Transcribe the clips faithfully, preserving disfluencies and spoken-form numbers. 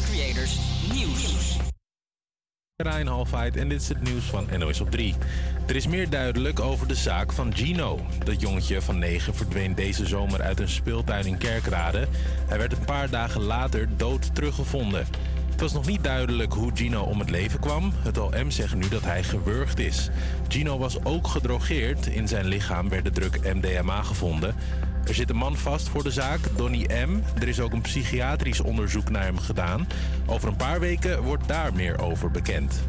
News Creators Nieuws. Ryan Halfheid en dit is het nieuws van N O S op drie. Er is meer duidelijk over de zaak van Gino. Dat jongetje van negen verdween deze zomer uit een speeltuin in Kerkrade. Hij werd een paar dagen later dood teruggevonden. Het was nog niet duidelijk hoe Gino om het leven kwam. Het O M zegt nu dat hij gewurgd is. Gino was ook gedrogeerd. In zijn lichaam werd de druk M D M A gevonden. Er zit een man vast voor de zaak, Donny M. Er is ook een psychiatrisch onderzoek naar hem gedaan. Over een paar weken wordt daar meer over bekend.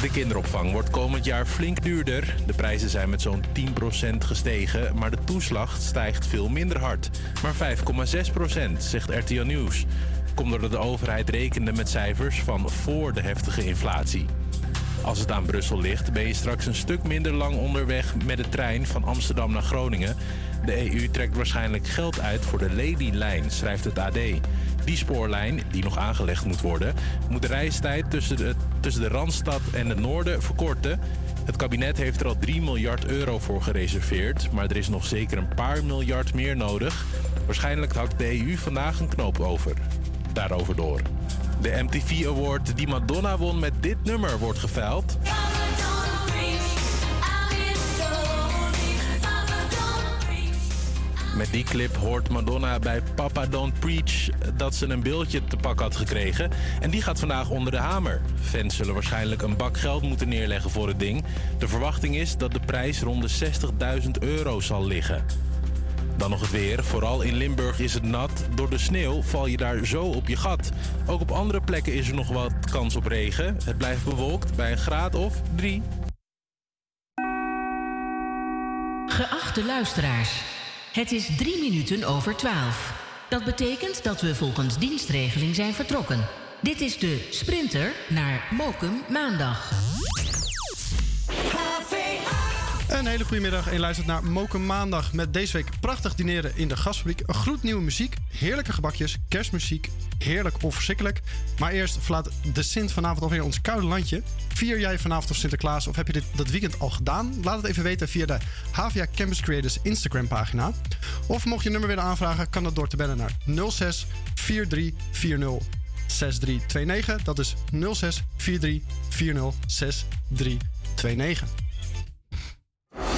De kinderopvang wordt komend jaar flink duurder. De prijzen zijn met zo'n tien procent gestegen, maar de toeslag stijgt veel minder hard. Maar vijf komma zes procent, zegt R T L Nieuws. Komt doordat de overheid rekende met cijfers van voor de heftige inflatie. Als het aan Brussel ligt, ben je straks een stuk minder lang onderweg met de trein van Amsterdam naar Groningen. De E U trekt waarschijnlijk geld uit voor de Lelylijn, schrijft het A D. Die spoorlijn, die nog aangelegd moet worden, moet de reistijd tussen de, tussen de Randstad en het noorden verkorten. Het kabinet heeft er al drie miljard euro voor gereserveerd, maar er is nog zeker een paar miljard meer nodig. Waarschijnlijk hakt de E U vandaag een knoop over. Daarover door. De M T V Award die Madonna won met dit nummer wordt geveild. Met die clip hoort Madonna bij Papa Don't Preach dat ze een beeldje te pak had gekregen. En die gaat vandaag onder de hamer. Fans zullen waarschijnlijk een bak geld moeten neerleggen voor het ding. De verwachting is dat de prijs rond de zestigduizend euro zal liggen. Dan nog het weer. Vooral in Limburg is het nat. Door de sneeuw val je daar zo op je gat. Ook op andere plekken is er nog wat kans op regen. Het blijft bewolkt bij een graad of drie. Geachte luisteraars, het is drie minuten over twaalf. Dat betekent dat we volgens dienstregeling zijn vertrokken. Dit is de Sprinter naar Mokum Maandag. Een hele goede middag en je luistert naar Mokum Maandag. Met deze week prachtig dineren in de Gasfabriek. Een groet nieuwe muziek, heerlijke gebakjes, kerstmuziek. Heerlijk of verschrikkelijk. Maar eerst verlaat de Sint vanavond alweer ons koude landje. Vier jij vanavond of Sinterklaas of heb je dit dat weekend al gedaan? Laat het even weten via de H V A Campus Creators Instagram pagina. Of mocht je nummer willen aanvragen, kan dat door te bellen naar nul zes vier drie vier nul zes drie twee negen. Dat is nul zes vier drie vier nul zes drie twee negen. Wow.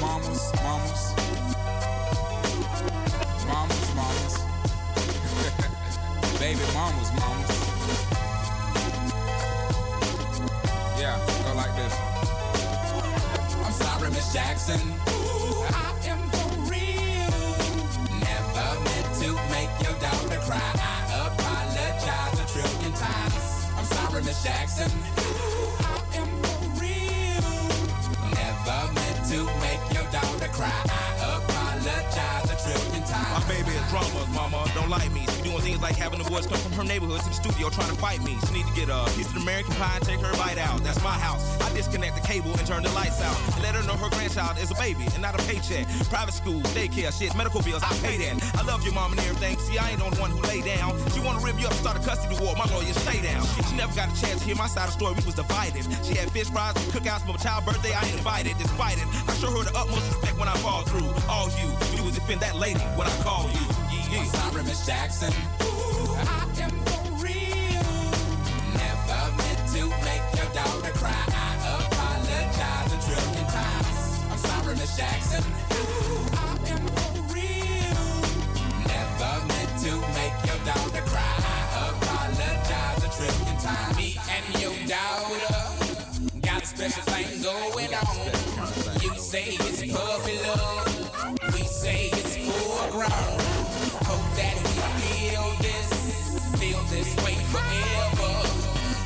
Mamas, mamas. Mamas, mamas. Baby mamas, mamas. Yeah, go like this. I'm sorry, Miss Jackson. Ooh, I am for real. Never meant to make your daughter cry. I apologize a trillion times. I'm sorry, Miss Jackson. Ooh, I am for real. Never meant to make your daughter cry. I apologize a trillion times. My baby is drama, mama. Don't like me. She doing things like having the boys come from her neighborhood to the studio trying to fight me. She need to get a piece of American pie and take her bite out. That's my house. I disconnect the cable and turn the lights out. And let her know her grandchild is a baby and not a paycheck. Private school, daycare, shit, medical bills, I pay that. I love your mom and everything. See, I ain't the only one who lay down. She wanna rip you up, start a custody war. My lawyer, stay down. She never got a chance to hear my side of the story. We was divided. She had fish fries, cookouts, but my child's birthday, I ain't invited. Despite it, I show her the utmost respect when I fall through. All you do is defend that lady when I call you. Yeah, yeah. I'm sorry, Miss Jackson. Ooh, I am for real. Never meant to make your daughter cry. I apologize a trillion times. I'm sorry, Miss Jackson. Ooh, I am for real. Never meant to make your daughter cry. I apologize a trillion times. Me and your daughter got a special thing going on. You say it's puppy love. We say it's foreground. Hope that we feel this, feel this way forever.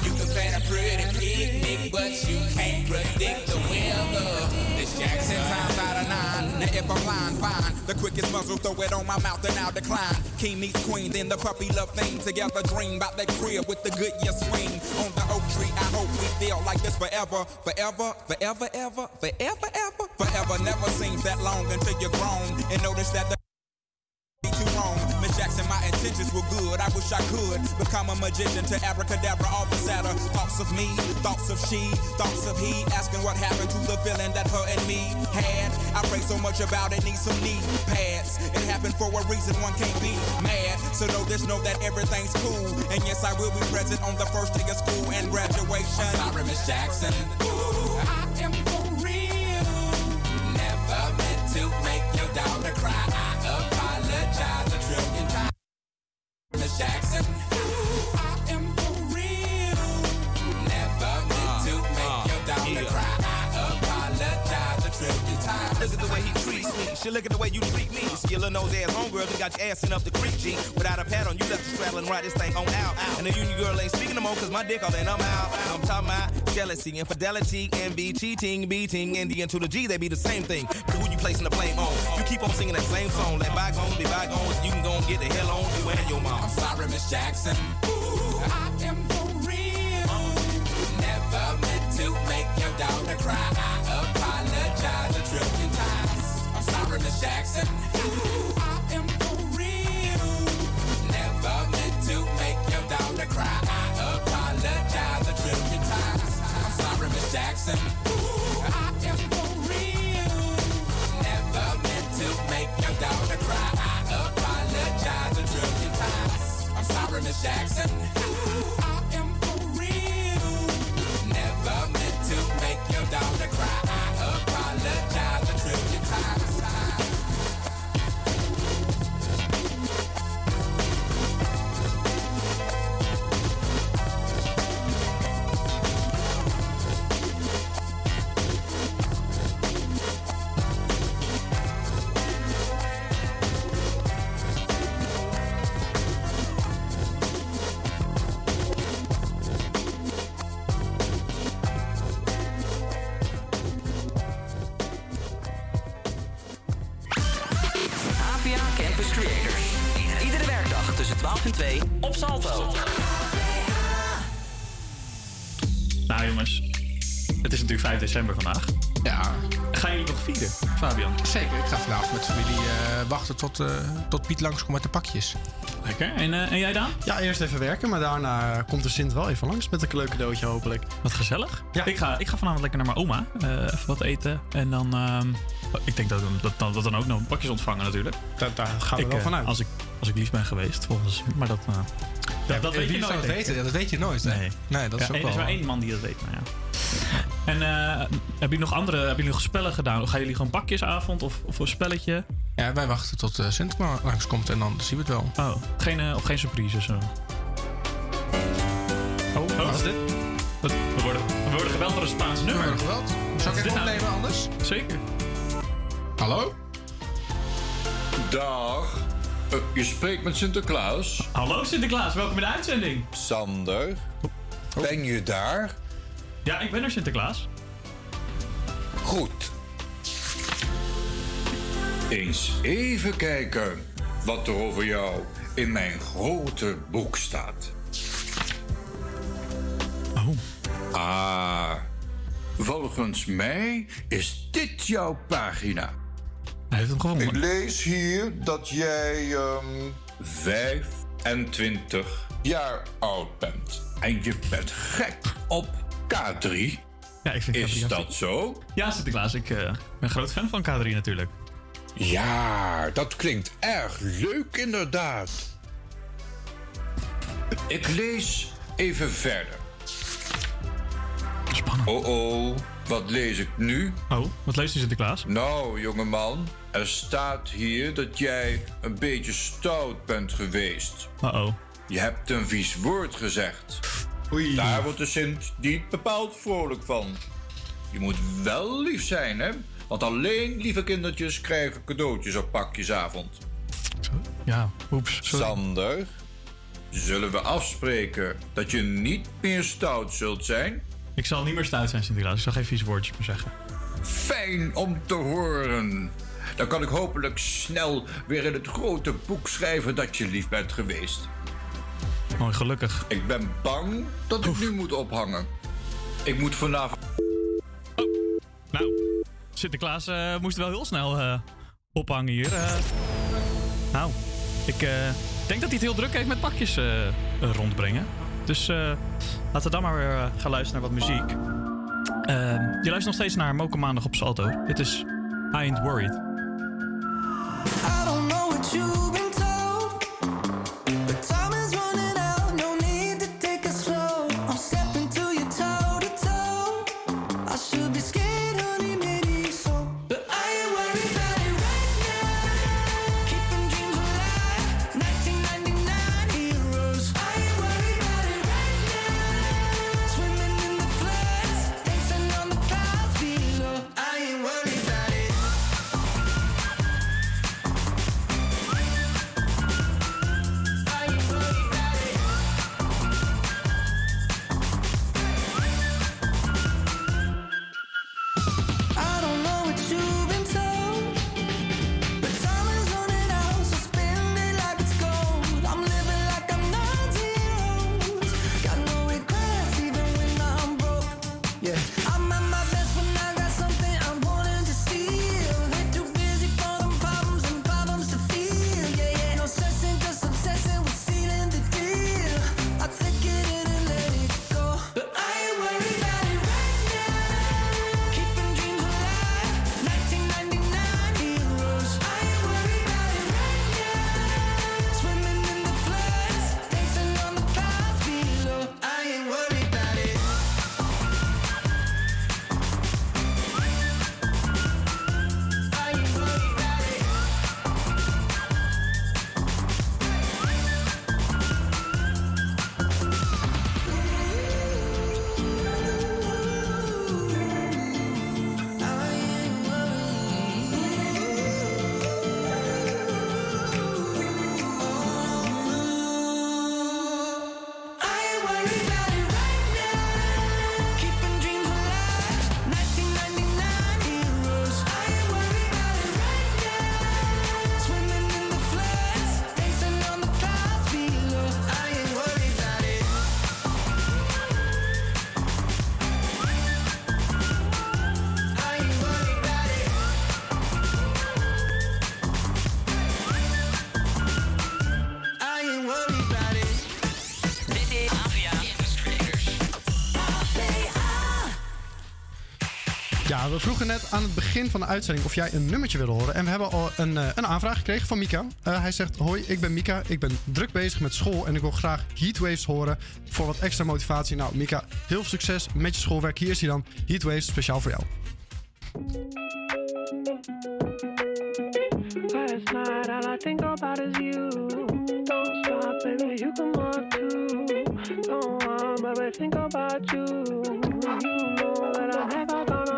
You can plan a pretty picnic, but you can't predict the weather. This Jackson times out of nine. Now if I'm lying, fine. The quickest muzzle, throw it on my mouth and I'll decline. King meets queen, then the puppy love thing. Together dream about that crib with the Goodyear swing. On the oak tree, I hope we feel like this forever. Forever, forever, ever, forever, ever. Forever never seems that long until you're grown. And notice that the Miss Jackson, my intentions were good. I wish I could become a magician to abracadabra, all the sadder. Thoughts of me, thoughts of she, thoughts of he. Asking what happened to the feeling that her and me had. I pray so much about it, need some knee pads. It happened for a reason, one can't be mad. So know this, know that everything's cool. And yes, I will be present on the first day of school and graduation. I'm sorry, Miss Jackson. Ooh, I am for real. Never meant to make your daughter cry. I apologize a trillion times. Miss Jackson, ooh, I am for real. Never meant to make uh, your daughter yeah. cry. I apologize a trillion times. Look at the way he treats me. She look at the way you treat me. See your little nose ass homegirl, you got your ass in up the creek, G. Without a pad on, you left the straddling right this thing on out. And the union girl ain't speaking no more, cause my dick all in, I'm out. I'm talking about jealousy, infidelity, envy, cheating, beating, and the N to the G, they be the same thing. Placing the blame on. You keep on singing that same song. Let bygones be bygones. You can go and get the hell on you and your mom. I'm sorry, Miss Jackson. Ooh, I am for real. Never meant to make your daughter cry. I apologize a trillion times. I'm sorry, Miss Jackson. Ooh, I am for real. Never meant to make your daughter cry. I apologize a trillion times. I'm sorry, Miss Jackson. Ooh, I am for Miss Jackson, ooh, I am for real. Never meant to make your daughter cry. I apologize a trillion times. twaalf en twee op Salto. Nou jongens, het is natuurlijk vijf december vandaag. Ja. Gaan jullie nog vieren, Fabian? Zeker, ik ga vanavond met familie uh, wachten tot, uh, tot Piet langskomt met de pakjes. Lekker, en, uh, en jij Daan? Ja, eerst even werken, maar daarna komt de Sint wel even langs met een leuk cadeautje hopelijk. Wat gezellig. Ja. Ik, ga, ik ga vanavond lekker naar mijn oma, uh, even wat eten en dan... Uh, ik denk dat we dat, dat dan ook nog pakjes ontvangen natuurlijk. Daar, daar gaan we ik, wel vanuit. Als ik, Als ik lief ben geweest, volgens mij. Maar dat, uh, ja, dat, dat weet je nooit. Dat, weten, dat weet je nooit. Hè? Nee. nee, dat is ja, ook er wel. Is maar één man die dat weet, maar ja. En uh, hebben jullie nog andere, hebben jullie nog spellen gedaan? Gaan jullie gewoon pakjesavond of, of een spelletje? Ja, wij wachten tot uh, Sinterklaas langskomt en dan zien we het wel. Oh, geen, uh, of geen surprises? Uh. Oh, oh, wat is dit? Wat? We, worden, we worden gebeld door een Spaans nummer. We worden gebeld. Zou ik even opnemen nou? Anders? Zeker. Hallo? Dag. Uh, je spreekt met Sinterklaas. Hallo Sinterklaas, welkom in de uitzending. Sander, oh. Ben je daar? Ja, ik ben er, Sinterklaas. Goed. Eens even kijken wat er over jou in mijn grote boek staat. Oh. Ah, volgens mij is dit jouw pagina. Hij heeft hem gewonnen. Ik lees hier dat jij um, vijfentwintig jaar oud bent. En je bent gek op K drie. Ja, ik vind K drie. Is dat zo? Ja, Sinterklaas. Ik uh, ben groot fan van K drie natuurlijk. Ja, dat klinkt erg leuk inderdaad. Ik lees even verder. Spannend. Oh oh. Wat lees ik nu? Oh, wat leest u, Sinterklaas? Nou, jongeman, er staat hier dat jij een beetje stout bent geweest. Uh-oh. Je hebt een vies woord gezegd. Oei. Daar wordt de Sint niet bepaald vrolijk van. Je moet wel lief zijn, hè? Want alleen lieve kindertjes krijgen cadeautjes op pakjesavond. Zo? Ja, oeps. Sorry. Sander, zullen we afspreken dat je niet meer stout zult zijn? Ik zal niet meer stout zijn, Sinterklaas. Ik zal geen vieze woordjes meer zeggen. Fijn om te horen. Dan kan ik hopelijk snel weer in het grote boek schrijven dat je lief bent geweest. Mooi, gelukkig. Ik ben bang dat Oef. ik nu moet ophangen. Ik moet vanavond... Oh. Nou, Sinterklaas uh, moest wel heel snel uh, ophangen hier. Uh, nou, ik uh, denk dat hij het heel druk heeft met pakjes uh, rondbrengen. Dus uh, laten we dan maar weer uh, gaan luisteren naar wat muziek. Uh, je luistert nog steeds naar Mokum Maandag op Salto. Dit is I Ain't Worried. Ja, we vroegen net aan het begin van de uitzending of jij een nummertje wilde horen. En we hebben al een, uh, een aanvraag gekregen van Mika. Uh, hij zegt, hoi, ik ben Mika. Ik ben druk bezig met school en ik wil graag Heatwaves horen voor wat extra motivatie. Nou, Mika, heel veel succes met je schoolwerk. Hier is hij dan, Heatwaves, speciaal voor jou. Last night, all I think about is you. Don't stop, baby, you can walk too. Don't want, but I think about you. You know that I'm never gonna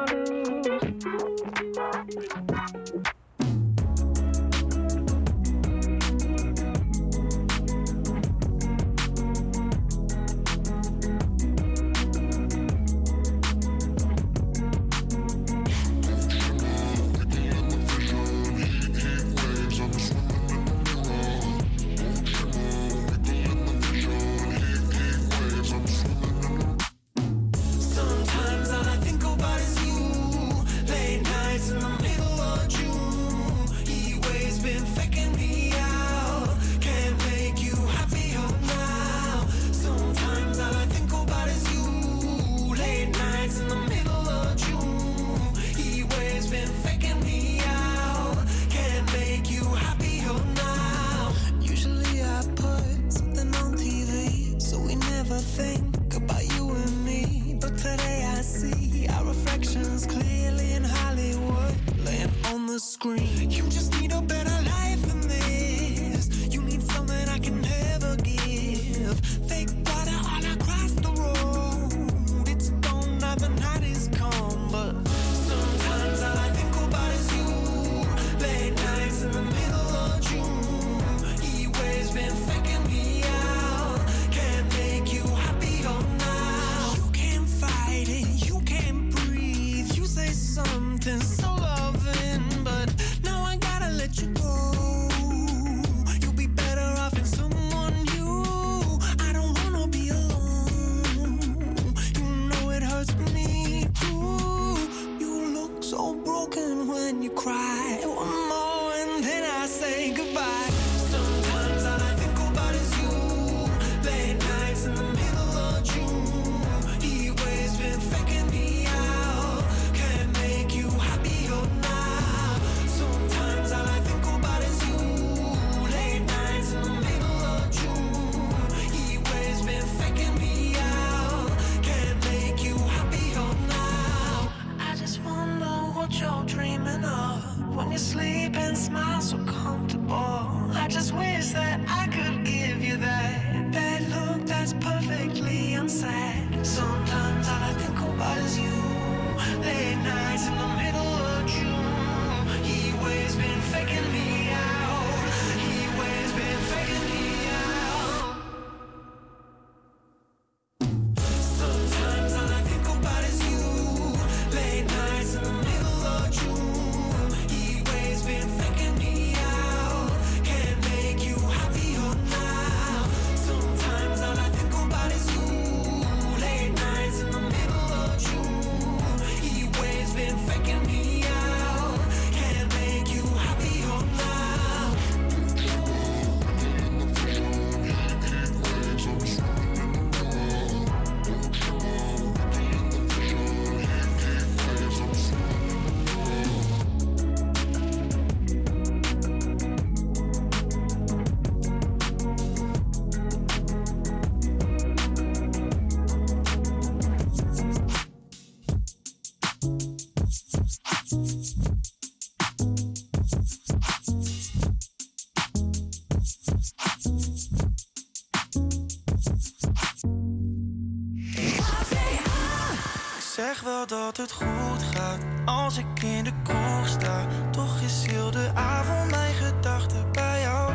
dat het goed gaat als ik in de kroeg sta. Toch is heel de avond mijn gedachten bij jou.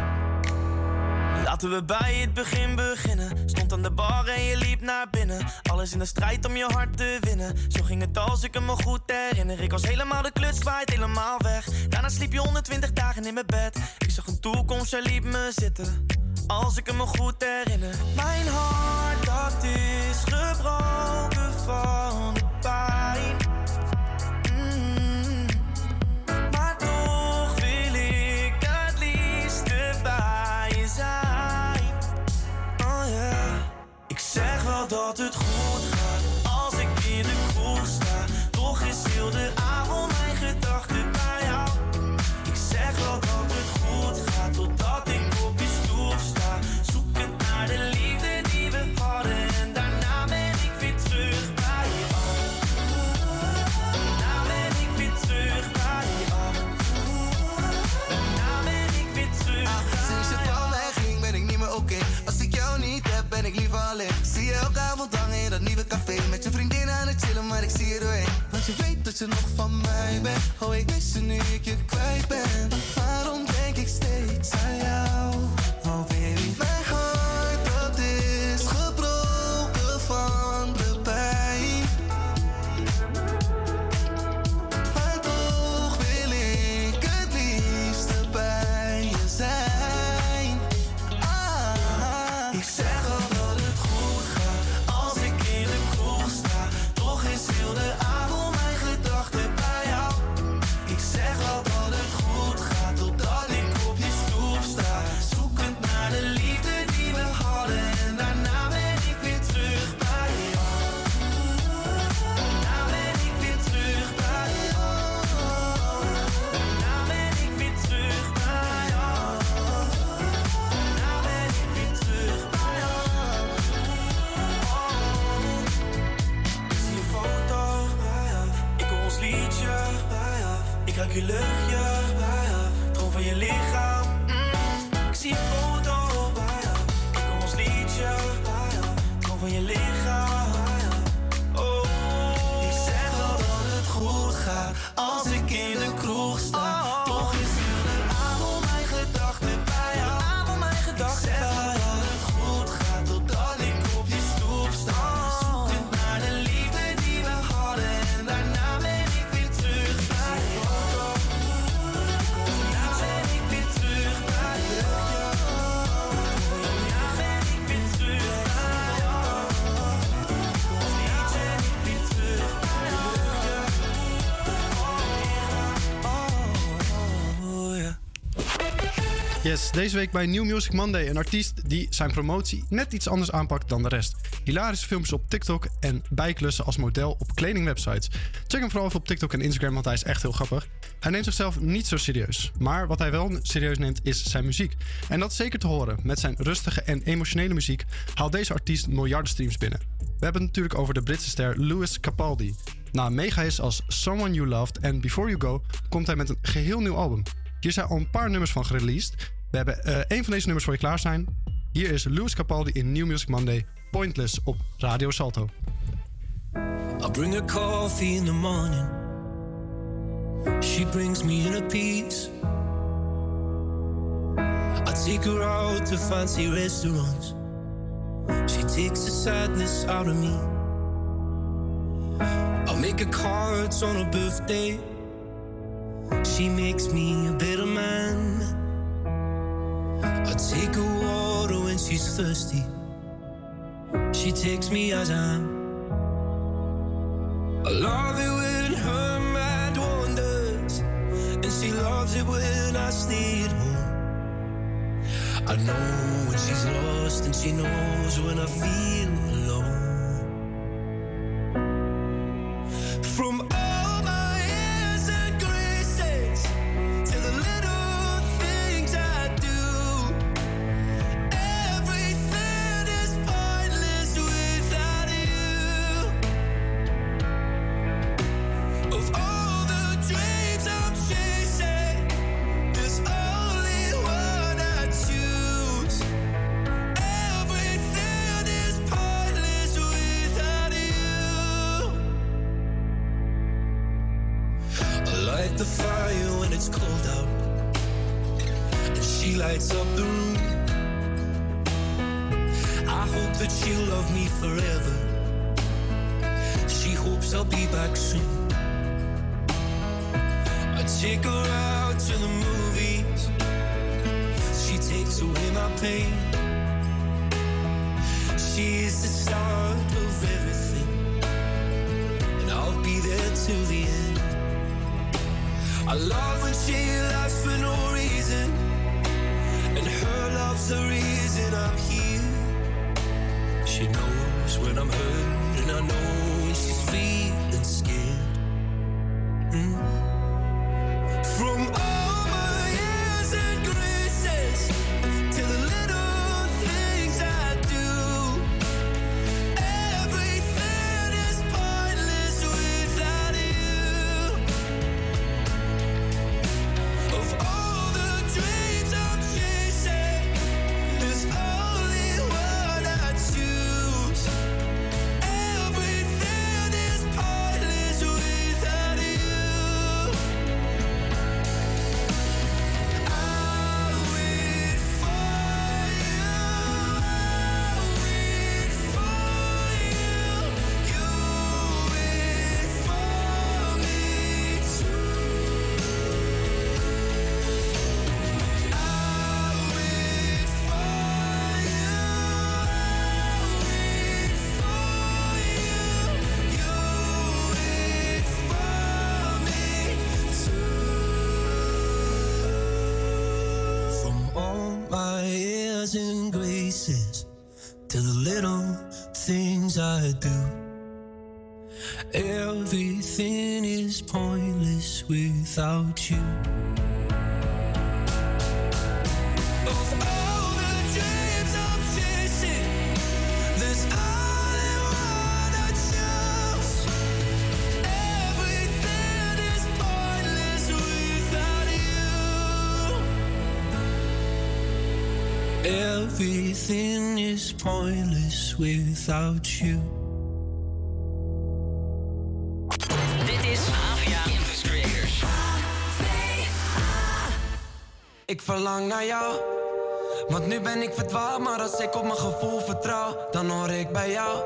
Laten we bij het begin beginnen. Stond aan de bar en je liep naar binnen. Alles in de strijd om je hart te winnen. Zo ging het als ik me goed herinner. Ik was helemaal de kluts kwijt, helemaal weg. Daarna sliep je honderdtwintig dagen in mijn bed. Ik zag een toekomst, jij liep me zitten. Als ik me goed herinner. Mijn hart, dat is gebroken van de pijn. Mm-hmm. Maar toch wil ik het liefst bij je zijn. Oh yeah. Ik zeg wel dat het goed gaat als ik in de kroeg sta. Toch is heel de Haarlem. Zie je elke avond hangen in dat nieuwe café. Met je vriendin aan het chillen, maar ik zie je doorheen. Want je weet dat je nog van mij bent. Oh, ik mis je nu ik je kwijt ben. Waarom denk ik steeds aan jou? Oh baby, mijn hart dat is gebroken van de pijn. Maar toch wil ik het liefste bij je zijn. Ah, ik zeg al dat het goed gaat als ik in de kroeg sta. Toch is heel de avond mijn gedachten bij jou. Ik zeg al dat het goed gaat totdat ik op je stoep sta. Zoekend naar de liefde die we hadden en daarna ben ik weer terug bij jou. Daarna ben ik weer terug bij jou. Daarna ben ik weer terug bij jou. Daarna ben ik weer terug bij jou. Oh. Ik zie je foto bij af. Ik hoor ons liedje bij af. Ik ruik je luchtje bij af. Droom van je lichaam. Ik zie je foto bij af. Ik hoor ons liedje bij af. Droom van je lichaam. Oh. Ik zeg al dat het goed gaat als ik in de kroeg sta. Toch is heel de avond mijn gedachten bij jou. Ik zeg al dat het goed gaat totdat ik op je stoep sta. Zoekend naar de liefde die we hadden en daarna ben ik weer terug bij jou. Daarna ben ik weer terug bij jou. Daarna ben ik weer terug bij jou. Daarna ben ik weer terug bij jou. Oh, ja. Yes, deze week bij New Music Monday een artiest die zijn promotie net iets anders aanpakt dan de rest. Hilarische filmpjes op TikTok en bijklussen als model op kledingwebsites. Check hem vooral even op TikTok en Instagram, want hij is echt heel grappig. Hij neemt zichzelf niet zo serieus. Maar wat hij wel serieus neemt is zijn muziek. En dat is zeker te horen. Met zijn rustige en emotionele muziek haalt deze artiest miljarden streams binnen. We hebben het natuurlijk over de Britse ster Lewis Capaldi. Na een mega-hits als Someone You Loved en Before You Go komt hij met een geheel nieuw album. Hier zijn al een paar nummers van gereleased. We hebben eh, één van deze nummers voor je klaarstaan. Hier is Lewis Capaldi in New Music Monday, Pointless op Radio Salto. I bring her coffee in the morning. She brings me in a piece. I take her out to fancy restaurants. She takes the sadness out of me. I make her cards on her birthday. She makes me a better man. I take her water when she's thirsty. She takes me as I am. I love it when her mind wanders, and she loves it when I stay at home. I know when she's lost, and she knows when I feel alone. From all my errors and graces to the little things I do, everything is pointless without you. Of all the dreams I'm chasing, there's only one I choose. Everything is pointless without you. I light the fire when it's cold out, and she lights up the room. I hope that she'll love me forever. She hopes I'll be back soon. I take her out to the movies. She takes away my pain. She is the start of everything, and I'll be there till the end. I love when she laughs for no reason, and her love's the reason I'm here. She knows when I'm hurt, and I know when she's feeling scared. Mm. From all my years and graces to the little things I do, everything is pointless without you. Of all the dreams I'm chasing, there's only one I choose. and graces to the little things I do. Everything is pointless without you. Everything is pointless without you. Dit is Avia Campus Creators. Ik verlang naar jou, want nu ben ik verdwaald. Maar als ik op mijn gevoel vertrouw, dan hoor ik bij jou.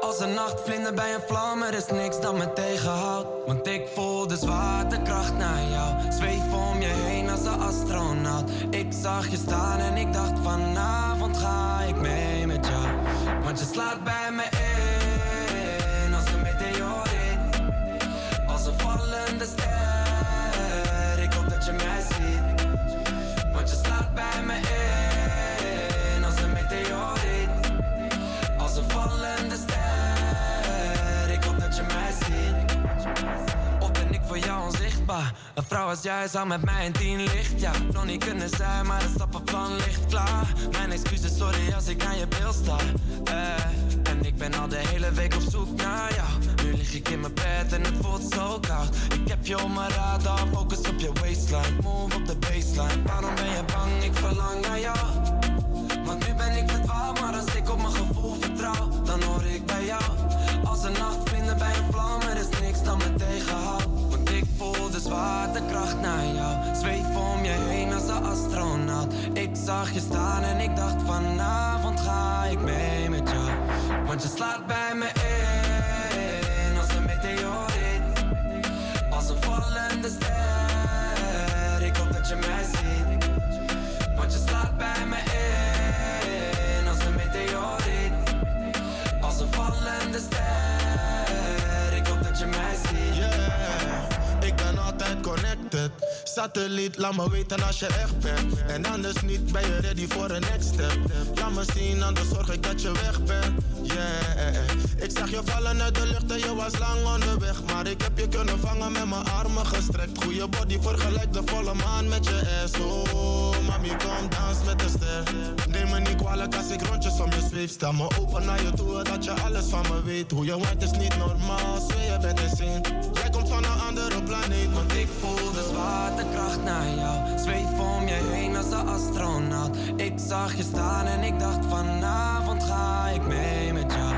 Als een nachtvlinder bij een vlam, er is niks dat me tegenhoudt. Want ik voel de zwaartekracht naar jou. Zweef om je heen als een astronaut. Ik zag je staan en ik dacht, vanavond ga ik mee met jou. Want je slaat bij me in als een meteoriet, als een vallende ster. Ik hoop dat je mij ziet. Want je slaat bij me in als een meteoriet, als een vallende ster. Ik hoop dat je mij ziet. Of ben ik voor jou onzichtbaar? Een vrouw als jij zou met mij in tien licht, ja. Nog niet kunnen zijn, maar het stappenplan ligt klaar. Mijn excuses, sorry als ik aan je beeld sta. Eh, en ik ben al de hele week op zoek naar jou. Nu lig ik in mijn bed en het voelt zo koud. Ik heb je op mijn radar, focus op je waistline. Move op de baseline. Waarom ben je bang? Ik verlang naar jou. Want nu ben ik verdwaald, maar als ik op mijn gevoel vertrouw, dan hoor ik bij jou. Als een nachtvlinder bij een vlam, er is niks dat me tegenhoudt. Want ik voel de zwaartekracht naar jou. Zweef om je heen als een astronaut. Ik zag je staan en ik dacht, vanavond ga ik mee met jou. Want je slaat bij me in als een meteoriet, als een vallende ster. Ik hoop dat je mij ziet. Want je slaat bij me in als een meteoriet, als een vallende ster. Ik hoop dat je mij ziet. Yeah, ik ben altijd connected. Satelliet, laat me weten als je echt bent. En anders niet, ben je ready voor een next step. Laat me zien, anders zorg ik dat je weg bent. Yeah, ik zag je vallen uit de lucht en je was lang onderweg. Maar ik heb je kunnen vangen met mijn armen gestrekt. Goeie body voor gelijk de volle maan met je ass. Oh, mami, kom dans met de ster. Neem me niet kwalijk als ik rondjes om je zweef. Sta me open naar je toe, dat je alles van me weet. Hoe je wordt is niet normaal, zo je bent insane. Jij komt van een andere planeet, want ik voel de zwaartekracht naar jou. Zweef om je heen als een astronaut. Ik zag je staan en ik dacht, vanavond ga ik mee met jou.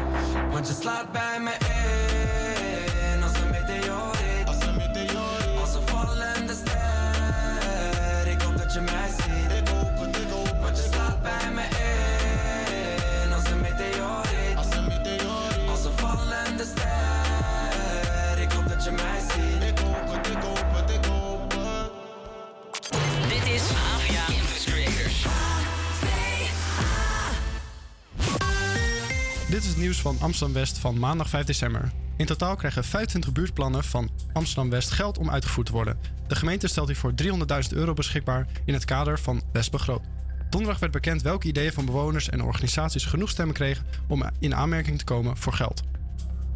Want je slaat bij me in als een meteoriet, als een meteoriet, als een vallende ster. Ik hoop dat je mij ziet. Ik hoop het, ik hoop het. Want je slaat bij me in als een meteoriet, als een meteoriet, als een vallende ster. Ik hoop dat je mij ziet. Ik hoop het, ik hoop het, ik hoop het. Dit is Avia Campus Creators. Dit is het nieuws van Amsterdam-West van maandag vijf december. In totaal krijgen vijfentwintig buurtplannen van Amsterdam-West geld om uitgevoerd te worden. De gemeente stelt hiervoor driehonderdduizend euro beschikbaar in het kader van West Begroot. Donderdag werd bekend welke ideeën van bewoners en organisaties genoeg stemmen kregen om in aanmerking te komen voor geld.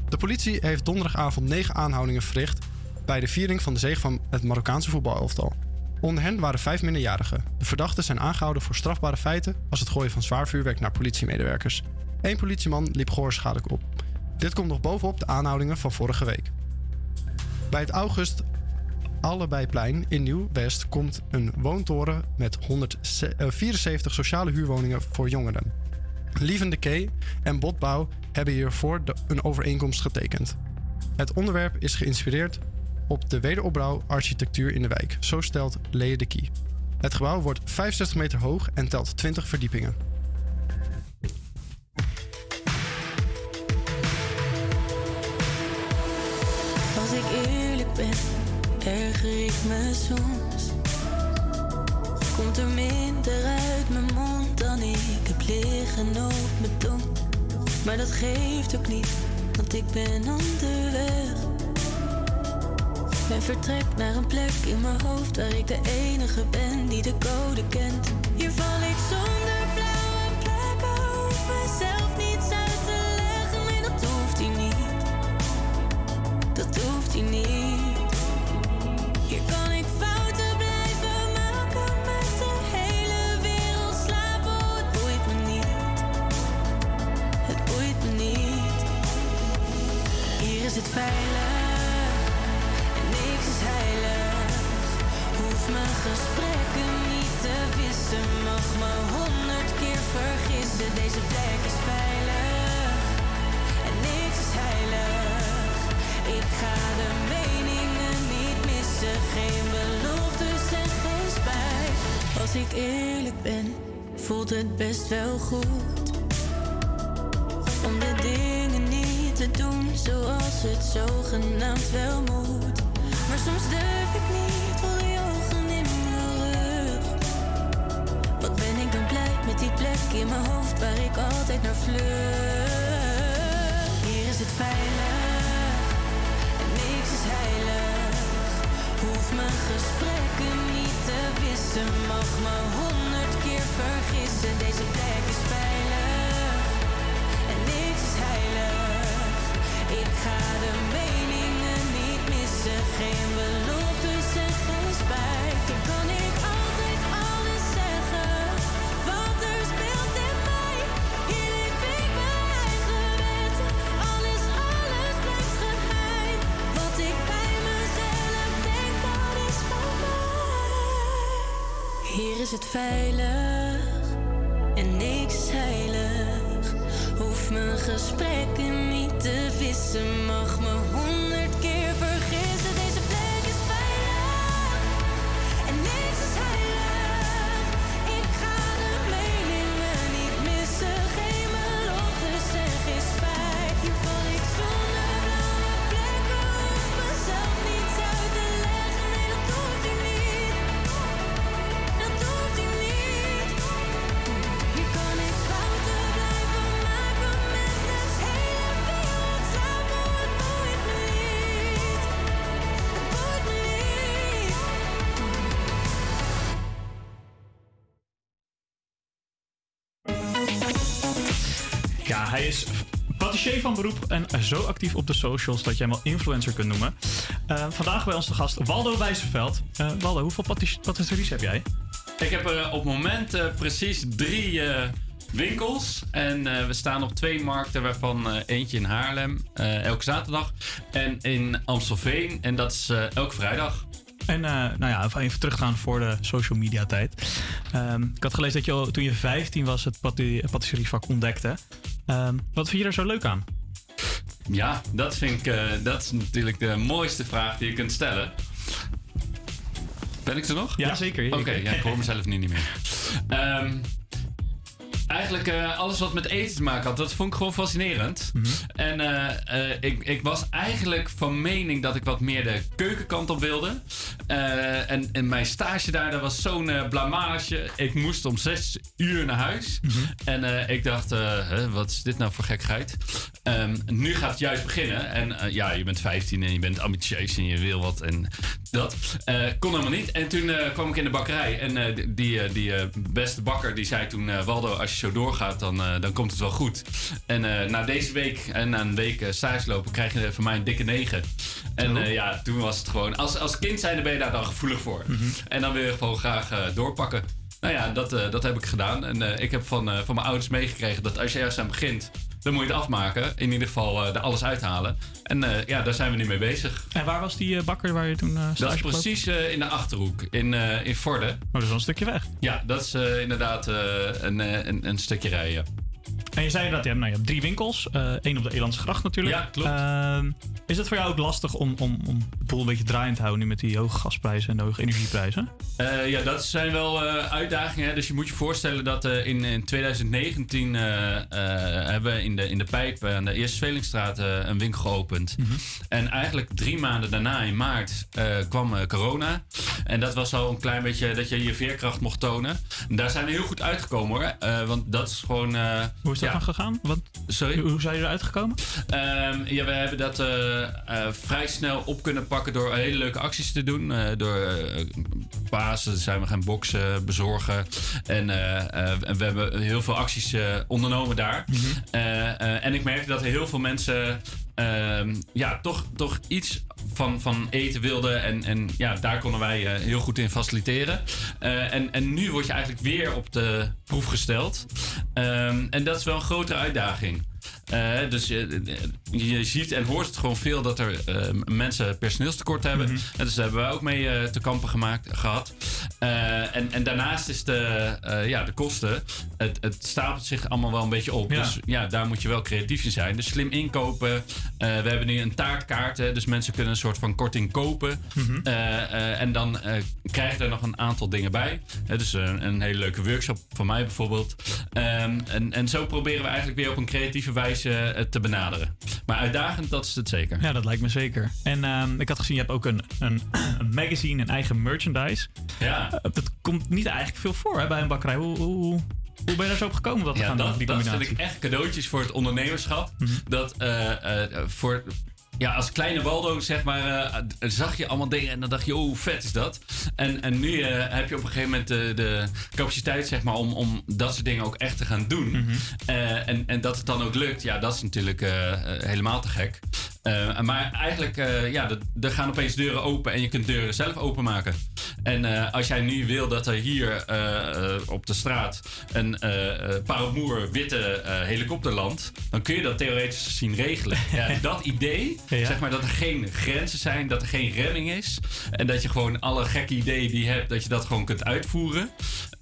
De politie heeft donderdagavond negen aanhoudingen verricht bij de viering van de zege van het Marokkaanse voetbalelftal. Onder hen waren vijf minderjarigen. De verdachten zijn aangehouden voor strafbare feiten als het gooien van zwaar vuurwerk naar politiemedewerkers. Eén politieman liep gehoorschadelijk op. Dit komt nog bovenop de aanhoudingen van vorige week. Bij het August Allebeiplein in Nieuw-West komt een woontoren met honderdvierenzeventig sociale huurwoningen voor jongeren. Lieven de Kee en Botbouw hebben hiervoor de, een overeenkomst getekend. Het onderwerp is geïnspireerd op de wederopbouw architectuur in de wijk, zo stelt Lee de Kie. Het gebouw wordt vijfenzestig meter hoog en telt twintig verdiepingen. Als ik eerlijk ben, erger ik me soms. Komt er minder uit mijn mond dan ik heb liggen op mijn tong. Maar dat geeft ook niet, want ik ben onderweg. Mijn vertrek naar een plek in mijn hoofd waar ik de enige ben die de code kent. Hier val ik zonder blauwe mijn gesprekken niet te wissen. Mag me honderd keer vergissen. Deze plek is veilig en niks is heilig. Ik ga de meningen niet missen. Geen beloftes en geen spijt. Als ik eerlijk ben, voelt het best wel goed om de dingen niet te doen zoals het zogenaamd wel moet. Maar soms durf ik niet voor die ogen in mijn rug. Wat ben ik dan blij met die plek in mijn hoofd waar ik altijd naar vlug. Hier is het veilig en niks is heilig. Hoef mijn gesprekken niet te wissen. Mag me honderd keer vergissen. Deze plek is veilig en niks is heilig. Ik ga de meningen niet missen. Geen beloftes en geen spijt. Dan kan ik altijd alles zeggen. Wat er speelt in mij. Hier leef ik mijn eigen wet. Alles, alles blijft geheim. Wat ik bij mezelf denk, dat is van mij. Hier is het veilig en niks is heilig. Hoef mijn gesprekken niet te wissen. Mag me honderd keer vergissen. Hij is patissier van beroep en zo actief op de socials dat je hem al influencer kunt noemen. Uh, vandaag bij ons de gast Waldo Wijzenveld. Uh, Waldo, hoeveel patis- patisseries heb jij? Ik heb uh, op het moment uh, precies drie uh, winkels. En uh, we staan op twee markten, waarvan uh, eentje in Haarlem, uh, elke zaterdag. En in Amstelveen, en dat is uh, elke vrijdag. En uh, nou ja, even teruggaan voor de social media tijd. Um, ik had gelezen dat je al, toen je vijftien was het pati- patisserievak ontdekte. Um, wat vind je er zo leuk aan? Ja, dat vind ik, uh, dat is natuurlijk de mooiste vraag die je kunt stellen. Ben ik er nog? Ja, ja. Zeker. Oké, okay, ja, ik hoor mezelf nu niet meer. Um, eigenlijk uh, alles wat met eten te maken had, dat vond ik gewoon fascinerend. Mm-hmm. En uh, uh, ik, ik was eigenlijk van mening dat ik wat meer de keukenkant op wilde. Uh, en, en mijn stage daar, dat was zo'n uh, blamage. Ik moest om zes uur naar huis. Mm-hmm. En uh, ik dacht, uh, huh, wat is dit nou voor gekkigheid? Um, nu gaat het juist beginnen. En uh, ja, je bent vijftien en je bent ambitieus en je wil wat en dat. Uh, kon helemaal niet. En toen uh, kwam ik in de bakkerij. En uh, die, uh, die uh, beste bakker, die zei toen, uh, Waldo, als je zo doorgaat, dan, uh, dan komt het wel goed. En uh, na deze week en na een week uh, stage lopen, krijg je van mij een dikke negen. En uh, ja, toen was het gewoon, als, als kind zijnde ben je daar dan gevoelig voor. Mm-hmm. En dan wil je gewoon graag uh, doorpakken. Nou ja, dat, uh, dat heb ik gedaan. En uh, ik heb van, uh, van mijn ouders meegekregen dat als je juist aan begint, dan moet je het afmaken. In ieder geval uh, er alles uithalen. En uh, ja, daar zijn we nu mee bezig. En waar was die uh, bakker waar je toen uh, stage? Dat is precies uh, in de Achterhoek, in, uh, in Vorden. Maar oh, dat is al een stukje weg. Ja, dat is uh, inderdaad uh, een, een, een stukje rijden. En je zei dat je hebt, nou, je hebt drie winkels. Eén uh, op de Elandse Gracht natuurlijk. Ja, klopt. Uh, is het voor jou ook lastig om, om, om de boel een beetje draaiend te houden nu met die hoge gasprijzen en de hoge energieprijzen? Uh, ja, dat zijn wel uh, uitdagingen. Hè? Dus je moet je voorstellen dat uh, in, in twintig negentien uh, uh, hebben we in de, in de Pijp aan de Eerste Velingstraat uh, een winkel geopend. Mm-hmm. En eigenlijk drie maanden daarna, in maart, uh, kwam uh, corona. En dat was al een klein beetje dat je je veerkracht mocht tonen. En daar zijn we heel goed uitgekomen hoor. Uh, want dat is gewoon... Uh, Hoe is dat ja. dan gegaan? Want, Sorry? Hoe zijn jullie eruit gekomen? Um, ja, we hebben dat uh, uh, vrij snel op kunnen pakken door hele leuke acties te doen. Uh, door uh, Pasen zijn we gaan boksen, bezorgen. En uh, uh, we hebben heel veel acties uh, ondernomen daar. Mm-hmm. Uh, uh, en ik merkte dat heel veel mensen... Uh, ja, toch, toch iets van, van eten wilden. En, en ja, daar konden wij uh, heel goed in faciliteren. Uh, en, en nu word je eigenlijk weer op de proef gesteld. Um, en dat is wel een grotere uitdaging. Uh, dus je, je ziet en hoort het gewoon veel dat er uh, mensen personeelstekort hebben. Mm-hmm. En dus daar hebben wij ook mee uh, te kampen gemaakt, gehad. Uh, en, en daarnaast is de, uh, ja, de kosten, het, het stapelt zich allemaal wel een beetje op. Ja. Dus ja, daar moet je wel creatief in zijn. Dus slim inkopen. Uh, we hebben nu een taartkaart, hè, dus mensen kunnen een soort van korting kopen. Mm-hmm. uh, uh, en dan uh, krijg je daar nog een aantal dingen bij. Uh, dus een, een hele leuke workshop van mij bijvoorbeeld. Uh, en, en zo proberen we eigenlijk weer op een creatieve wijze te benaderen. Maar uitdagend, dat is het zeker. Ja, dat lijkt me zeker. En uh, ik had gezien, je hebt ook een, een, een magazine, een eigen merchandise. Ja. Uh, dat komt niet eigenlijk veel voor hè, bij een bakkerij. Hoe, hoe, hoe ben je daar zo op gekomen? Wat ja, gaan dat, doen, die dat vind ik echt cadeautjes voor het ondernemerschap. Mm-hmm. Dat uh, uh, voor... Ja, als kleine Waldo, zeg maar, uh, zag je allemaal dingen en dan dacht je, oh, hoe vet is dat? En, en nu uh, heb je op een gegeven moment de, de capaciteit, zeg maar, om, om dat soort dingen ook echt te gaan doen. Mm-hmm. uh, en, en dat het dan ook lukt, ja, dat is natuurlijk uh, uh, helemaal te gek. Uh, maar eigenlijk, uh, ja, er gaan opeens deuren open en je kunt deuren zelf openmaken. En uh, als jij nu wil dat er hier uh, uh, op de straat een uh, paramoer witte uh, helikopter landt, dan kun je dat theoretisch gezien regelen. Ja, dat idee, ja. Zeg maar dat er geen grenzen zijn, dat er geen remming is en dat je gewoon alle gekke ideeën die je hebt, dat je dat gewoon kunt uitvoeren.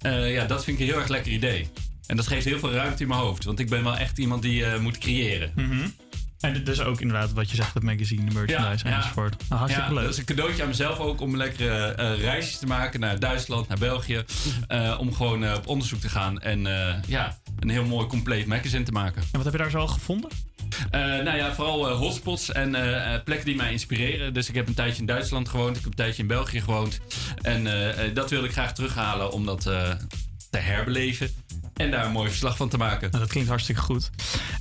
Uh, ja, dat vind ik een heel erg lekker idee. En dat geeft heel veel ruimte in mijn hoofd, want ik ben wel echt iemand die uh, moet creëren. Mm-hmm. En dus ook inderdaad wat je zegt, het magazine, de merchandise ja, enzovoort. Ja. Nou, hartstikke ja, leuk. Dat is een cadeautje aan mezelf ook om lekkere uh, reisjes te maken naar Duitsland, naar België. Uh, om gewoon uh, op onderzoek te gaan en uh, ja, een heel mooi compleet magazine te maken. En wat heb je daar zo al gevonden? Uh, nou ja, vooral uh, hotspots en uh, plekken die mij inspireren. Dus ik heb een tijdje in Duitsland gewoond, ik heb een tijdje in België gewoond. En uh, dat wilde ik graag terughalen om dat uh, te herbeleven. En daar een mooi verslag van te maken. Nou, dat klinkt hartstikke goed.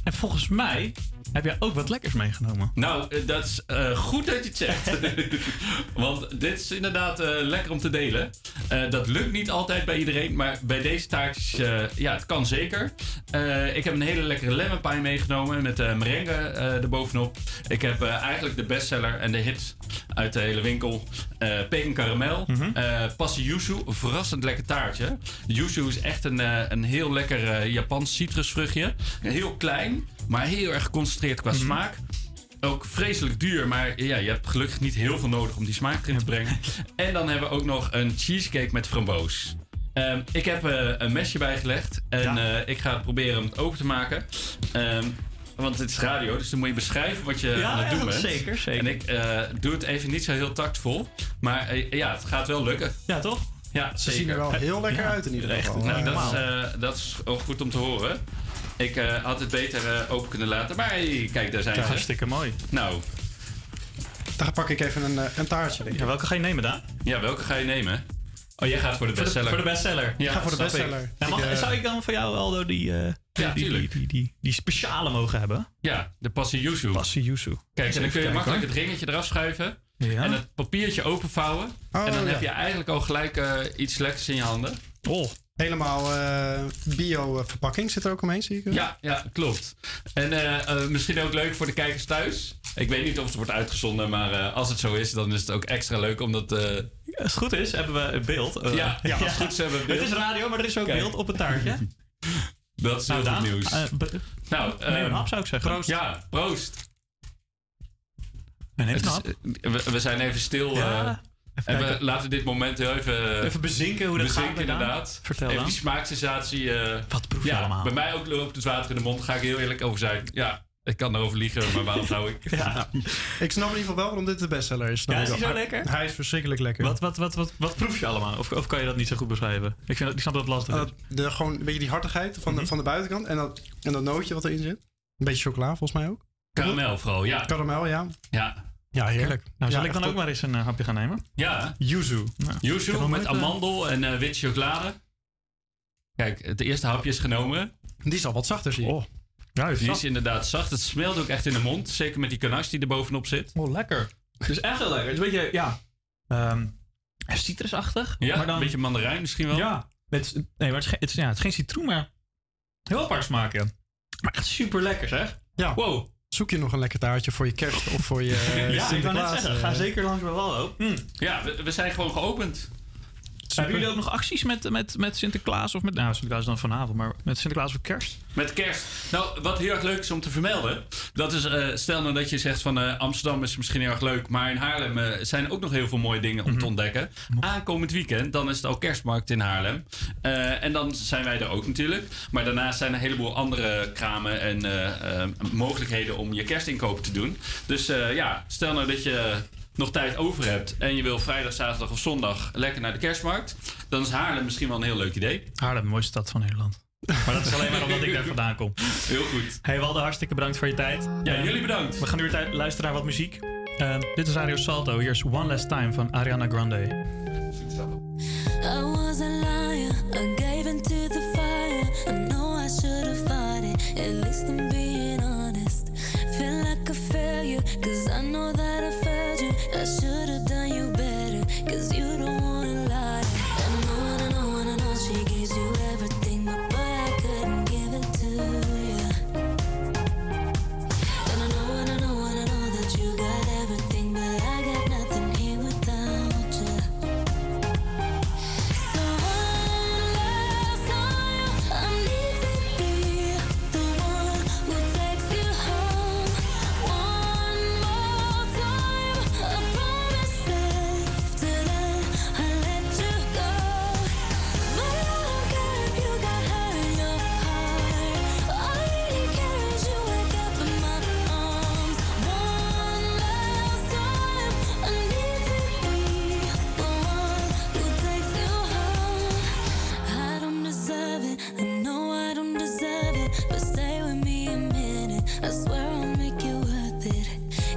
En volgens mij heb jij ook wat lekkers meegenomen. Nou, dat is uh, goed dat je het zegt. Want dit is inderdaad uh, lekker om te delen. Uh, dat lukt niet altijd bij iedereen. Maar bij deze taartjes, uh, ja, het kan zeker. Uh, ik heb een hele lekkere lemon pie meegenomen. Met uh, merengue uh, erbovenop. Ik heb uh, eigenlijk de bestseller en de hit uit de hele winkel. Uh, Peking karamel. Mm-hmm. Uh, Passie yuzu. Een verrassend lekker taartje. Yuzu is echt een, uh, een heel lekker uh, Japans citrusvruchtje. Heel klein. Maar heel erg geconcentreerd qua mm-hmm. smaak. Ook vreselijk duur, maar ja, je hebt gelukkig niet heel veel nodig om die smaak erin te brengen. En dan hebben we ook nog een cheesecake met framboos. Um, ik heb uh, een mesje bijgelegd en ja. uh, ik ga proberen om het open te maken. Um, want het is radio, dus dan moet je beschrijven wat je ja, aan het doen ja, bent. Zeker, zeker. En ik uh, doe het even niet zo heel tactvol, maar uh, ja, het gaat wel lukken. Ja, toch? Ja, zeker. Ze zien er wel heel lekker ja, uit in ieder geval. Echt, nou, dat, is, uh, dat is ook goed om te horen. Ik uh, had het beter uh, open kunnen laten, maar hey, kijk, daar zijn ze. Hartstikke mooi. Nou. Daar pak ik even een, een taartje. Ja, welke ga je nemen, Daan? Ja, welke ga je nemen? Oh, jij gaat voor de bestseller. Voor de bestseller. Ja, ik ga voor de bestseller. Ja, mag, ik, uh, zou ik dan voor jou, Aldo, die, uh, ja, die, die, die, die, die speciale mogen hebben? Ja, de Passie Yuzu. Passie Yuzu. Kijk, en dan kun je kijken, makkelijk hoor. Het ringetje eraf schuiven. Ja. En het papiertje openvouwen. Oh, en dan ja. heb je eigenlijk al gelijk uh, iets lekkers in je handen. Oh. Helemaal uh, bio-verpakking zit er ook omheen, zie ik. Ja, ja, klopt. En uh, uh, misschien ook leuk voor de kijkers thuis. Ik weet niet of het wordt uitgezonden, maar uh, als het zo is, dan is het ook extra leuk. Omdat, uh... ja, als het goed is, hebben we beeld. Uh, ja, ja, als het ja. goed is, hebben we beeld. Het is radio, maar er is ook Kijk. beeld op het taartje. Dat is nou, heel goed nieuws. Uh, be- nou, uh, neem een hap, zou ik zeggen. Proost. Ja, proost. Neem een hap. We, we zijn even stil. Ja. Uh, En we laten dit moment heel even... Even bezinken hoe dat bezinken, gaat. Inderdaad. Vertel even dan. Die smaaksensatie. Uh, Wat proef je ja, allemaal? Bij mij ook loopt het water in de mond. Daar ga ik heel eerlijk over zijn. Ja, ik kan daarover liegen, maar waarom zou ik? ja. Ik snap in ieder geval wel waarom dit de bestseller is. Ja, is hij zo lekker? Hij is verschrikkelijk lekker. Wat, wat, wat, wat, wat proef je allemaal? Of, of kan je dat niet zo goed beschrijven? Ik, vind dat, ik snap dat het lastig uh, is. De, gewoon een beetje die hartigheid van, mm-hmm. de, van de buitenkant. En dat, en dat nootje wat erin zit. Een beetje chocola volgens mij ook. Karamel vooral, ja. Karamel, ja. Ja. Ja, heerlijk. Nou, zal ja, ik dan ook top. maar eens een uh, hapje gaan nemen? Ja. Yuzu. Ja. Yuzu met met uh... amandel en uh, wit chocolade. Kijk, het eerste hapje is genomen. Die is al wat zachter, zie je. Oh. Ja, die zacht. Is inderdaad zacht. Het smeelt ook echt in de mond. Zeker met die kanas die er bovenop zit. Oh, lekker. Het is echt heel lekker. Het is een beetje, ja... Um, citrusachtig. Ja, maar dan... een beetje mandarijn misschien wel. Ja. Het is, nee, maar het is, geen, het is, ja, het is geen citroen, maar... Heel apart smaakje. Maar echt super lekker, zeg. Ja. Wow. Zoek je nog een lekker taartje voor je kerst of voor je uh, ja, ik kan net zeggen, ga zeker langs bij Wallo. Hm. Ja, we, we zijn gewoon geopend. Hebben jullie ook nog acties met, met, met Sinterklaas of met... Nou, Sinterklaas dan vanavond, maar met Sinterklaas voor kerst? Met kerst. Nou, wat heel erg leuk is om te vermelden... dat is, uh, stel nou dat je zegt van uh, Amsterdam is misschien heel erg leuk... maar in Haarlem uh, zijn ook nog heel veel mooie dingen om mm-hmm. te ontdekken. Aankomend weekend, dan is het al kerstmarkt in Haarlem. Uh, en dan zijn wij er ook natuurlijk. Maar daarnaast zijn er een heleboel andere kramen en uh, uh, mogelijkheden... om je kerstinkoop te doen. Dus uh, ja, stel nou dat je... nog tijd over hebt en je wil vrijdag, zaterdag of zondag lekker naar de kerstmarkt... dan is Haarlem misschien wel een heel leuk idee. Haarlem, mooiste stad van Nederland. Maar dat is alleen maar omdat ik daar vandaan kom. Heel goed. Hey Walde, hartstikke bedankt voor je tijd. Ja, uh, jullie bedankt. We gaan nu weer tijd luisteren naar wat muziek. Uh, dit is Radio Salto. Hier is One Last Time van Ariana Grande. I was a liar, I gave in to the fire. I know I should have fought it, at least I'm being honest. Feel like a failure, cause I know that I failed you. I should have done you better, cause you don't wanna lie. And I know, and I know, and I know she gives you everything, but boy, I couldn't give it to you. And I know, and I know, and I know that you got everything, but I got nothing here without you. So one last time, I need to be the one who takes you home. One more time, I promise after that I'll let you go. But I don't care if you got hurt in your heart. All I really care is you wake up in my arms. One last time, I need to be the one who takes you home. I don't deserve it, I know I don't deserve it, but stay with me a minute, I swear I'll make it worth it.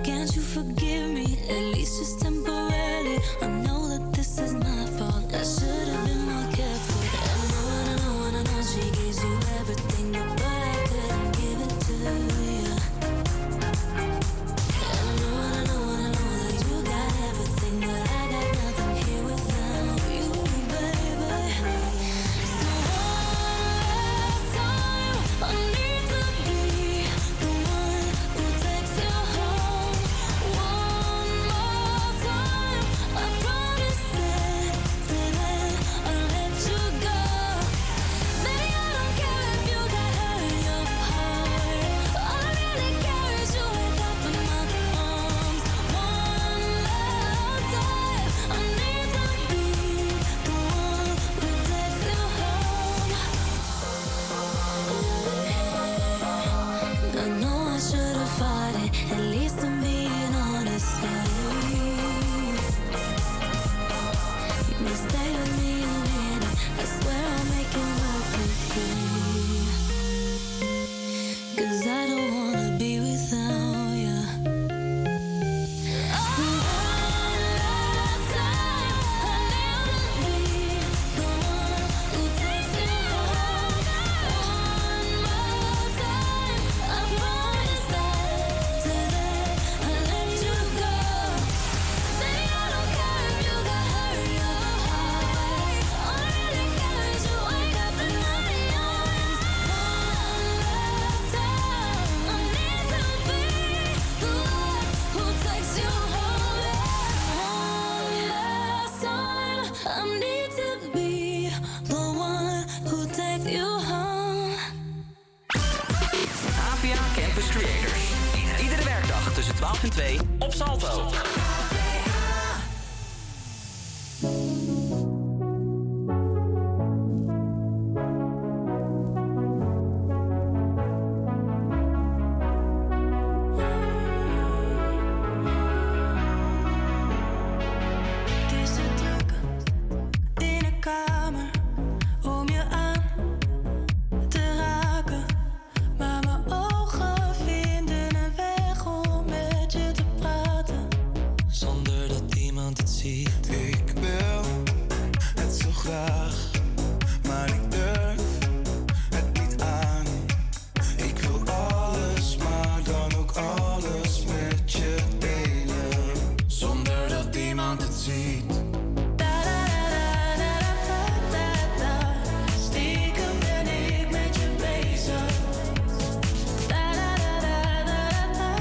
Can't you forgive me, at least just temporarily? I know that this is my fault, I should have been more careful. And I know, and I know, and I know she gives you everything, but I couldn't give it to you. And I know, and I know, and I know that you got everything, but I got nothing here without you, baby. So one last time, I need to be the one who takes you home. One more time, I promise after that I'll let you go. Baby, I don't care if you got hurt in your heart. All I really care is you wake up in my arms. One last time, I need to be the one who takes you home. I know I should have fought it, at least I'm being honest. You stay with me a minute, I swear I'll make it work with you. Cause I don't wanna be without you. So one last time, I need to be the one who takes you home. One more time, I promise after that I'll let you go. Baby, I don't care if you got hurt in your heart. All I really care is you wake up in my arms. One last time, I need to be the one who takes you home. One last time, I need to be the one who takes you home. Avia Campus Creators. Iedere werkdag tussen twaalf en twee op Salto. Het is zo druk in de kamer om je aan te raken. Maar mijn ogen vinden een weg om met je te praten. Zonder dat iemand het ziet. Ik wil het zo graag, maar ik durf het niet aan. Ik wil alles, maar dan ook alles met je delen. Zonder dat iemand het ziet. Stiekem ben ik met je bezig. Da da da da da da da.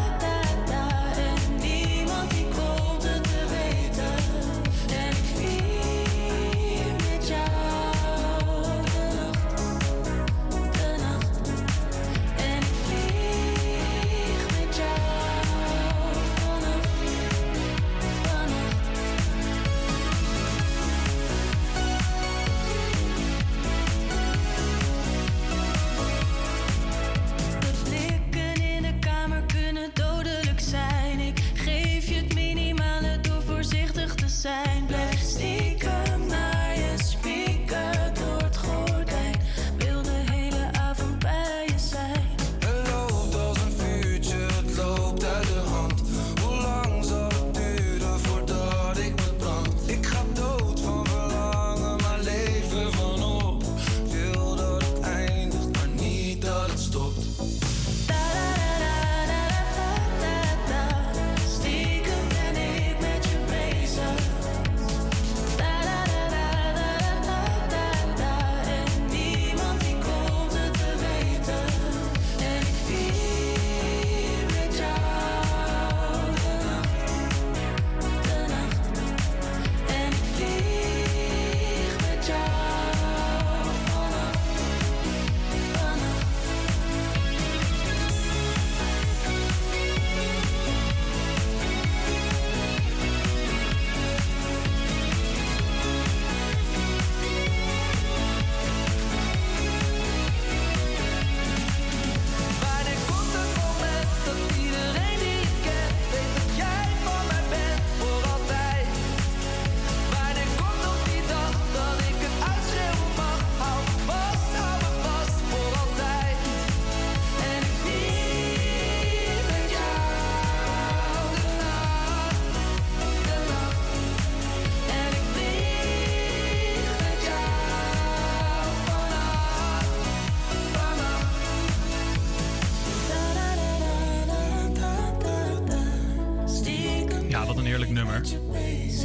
nummer. We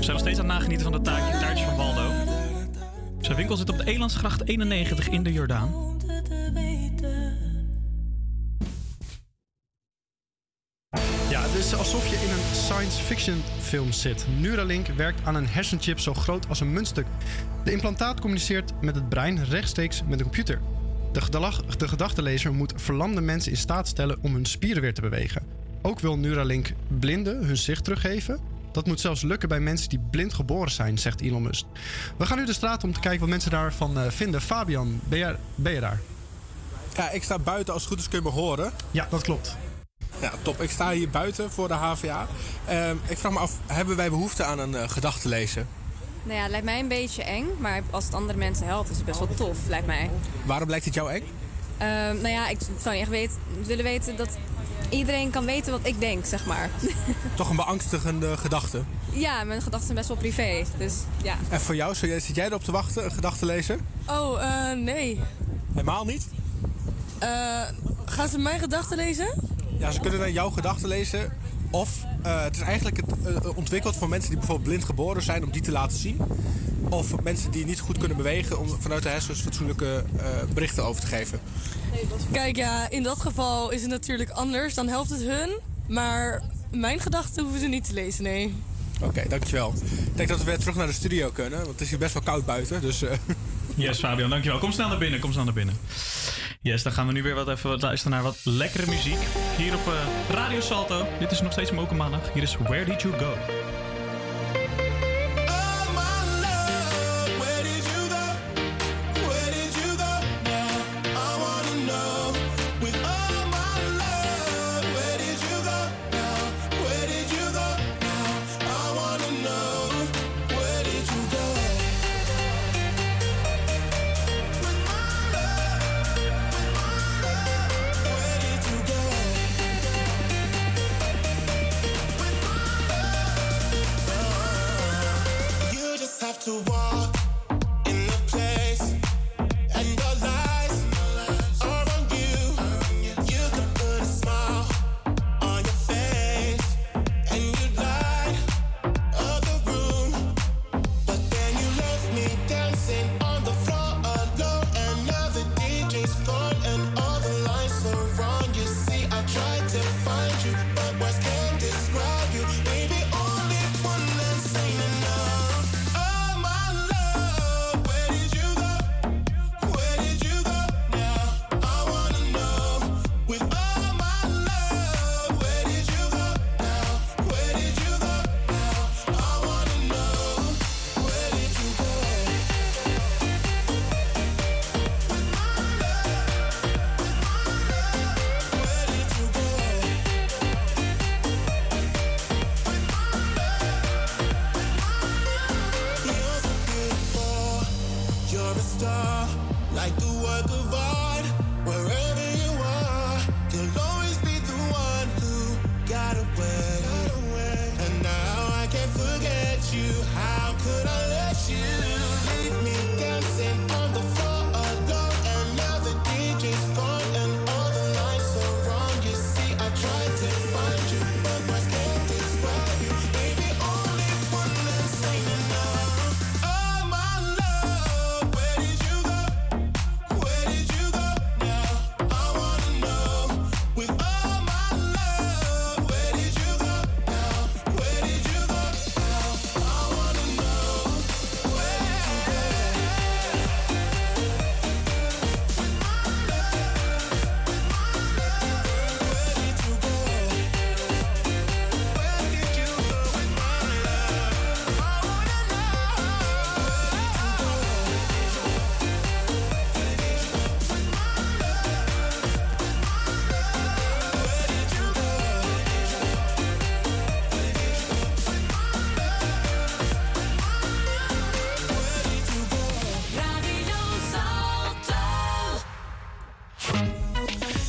zijn nog steeds aan het nagenieten van de taartje, taartjes van Waldo. Zijn winkel zit op de Elandse Gracht eenennegentig in de Jordaan. Ja, het is alsof je in een science fiction film zit. Neuralink werkt aan een hersenchip zo groot als een muntstuk. De implantaat communiceert met het brein rechtstreeks met een computer. De, gedag, de gedachtenlezer moet verlamde mensen in staat stellen om hun spieren weer te bewegen. Ook wil Neuralink blinden hun zicht teruggeven. Dat moet zelfs lukken bij mensen die blind geboren zijn, zegt Elon Musk. We gaan nu de straat om te kijken wat mensen daarvan vinden. Fabian, ben je, ben je daar? Ja, ik sta buiten. Als het goed is kun je me horen. Ja, dat klopt. Ja, top. Ik sta hier buiten voor de H V A. Uh, ik vraag me af, hebben wij behoefte aan een uh, gedachtenlezer? Nou ja, het lijkt mij een beetje eng, maar als het andere mensen helpt is het best wel tof, lijkt mij. Waarom lijkt het jou eng? Uh, nou ja, ik zou echt weten, willen weten dat iedereen kan weten wat ik denk, zeg maar. Toch een beangstigende gedachte? Ja, mijn gedachten zijn best wel privé, dus ja. En voor jou, zit jij erop te wachten, een gedachtenlezer? Oh, uh, nee. Helemaal niet? Uh, gaan ze mijn gedachten lezen? Ja, ze kunnen dan jouw gedachten lezen. Of uh, het is eigenlijk het, uh, ontwikkeld voor mensen die bijvoorbeeld blind geboren zijn, om die te laten zien. Of mensen die niet goed kunnen bewegen, om vanuit de hersens fatsoenlijke uh, berichten over te geven. Kijk, ja, in dat geval is het natuurlijk anders. Dan helpt het hun. Maar mijn gedachten hoeven ze niet te lezen, nee. Oké, okay, dankjewel. Ik denk dat we weer terug naar de studio kunnen, want het is hier best wel koud buiten. Dus, uh... Yes, Fabian, dankjewel. Kom snel naar binnen, kom snel naar binnen. Yes, dan gaan we nu weer wat even luisteren naar wat lekkere muziek. Hier op uh, Radio Salto. Dit is nog steeds Mokum Maandag. Hier is Where Did You Go?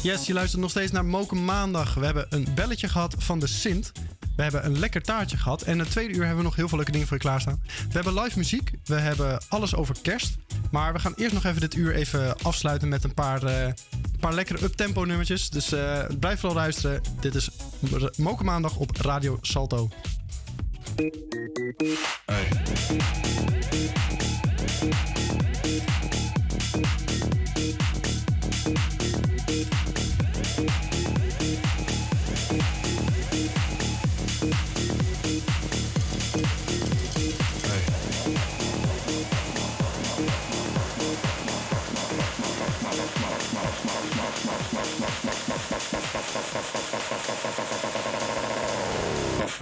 Yes, je luistert nog steeds naar Mokum Maandag. We hebben een belletje gehad van de Sint. We hebben een lekker taartje gehad. En het tweede uur hebben we nog heel veel leuke dingen voor je klaarstaan. We hebben live muziek. We hebben alles over kerst. Maar we gaan eerst nog even dit uur even afsluiten met een paar, uh, paar lekkere uptempo nummertjes. Dus uh, blijf vooral luisteren. Dit is Mokum Maandag op Radio Salto. Hey. Off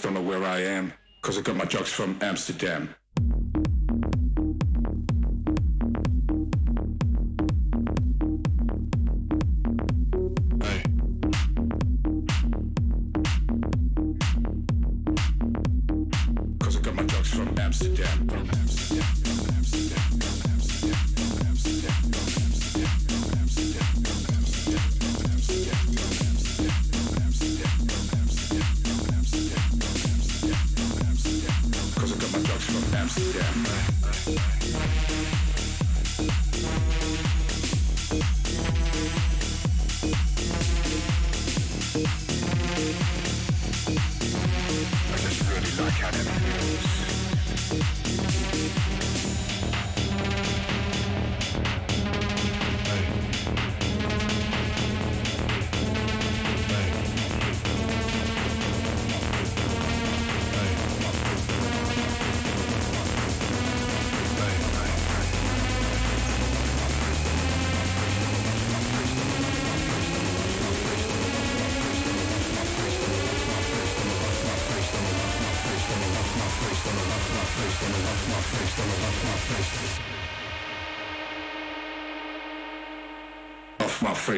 Don't know where I am, 'cause I got my drugs from Amsterdam.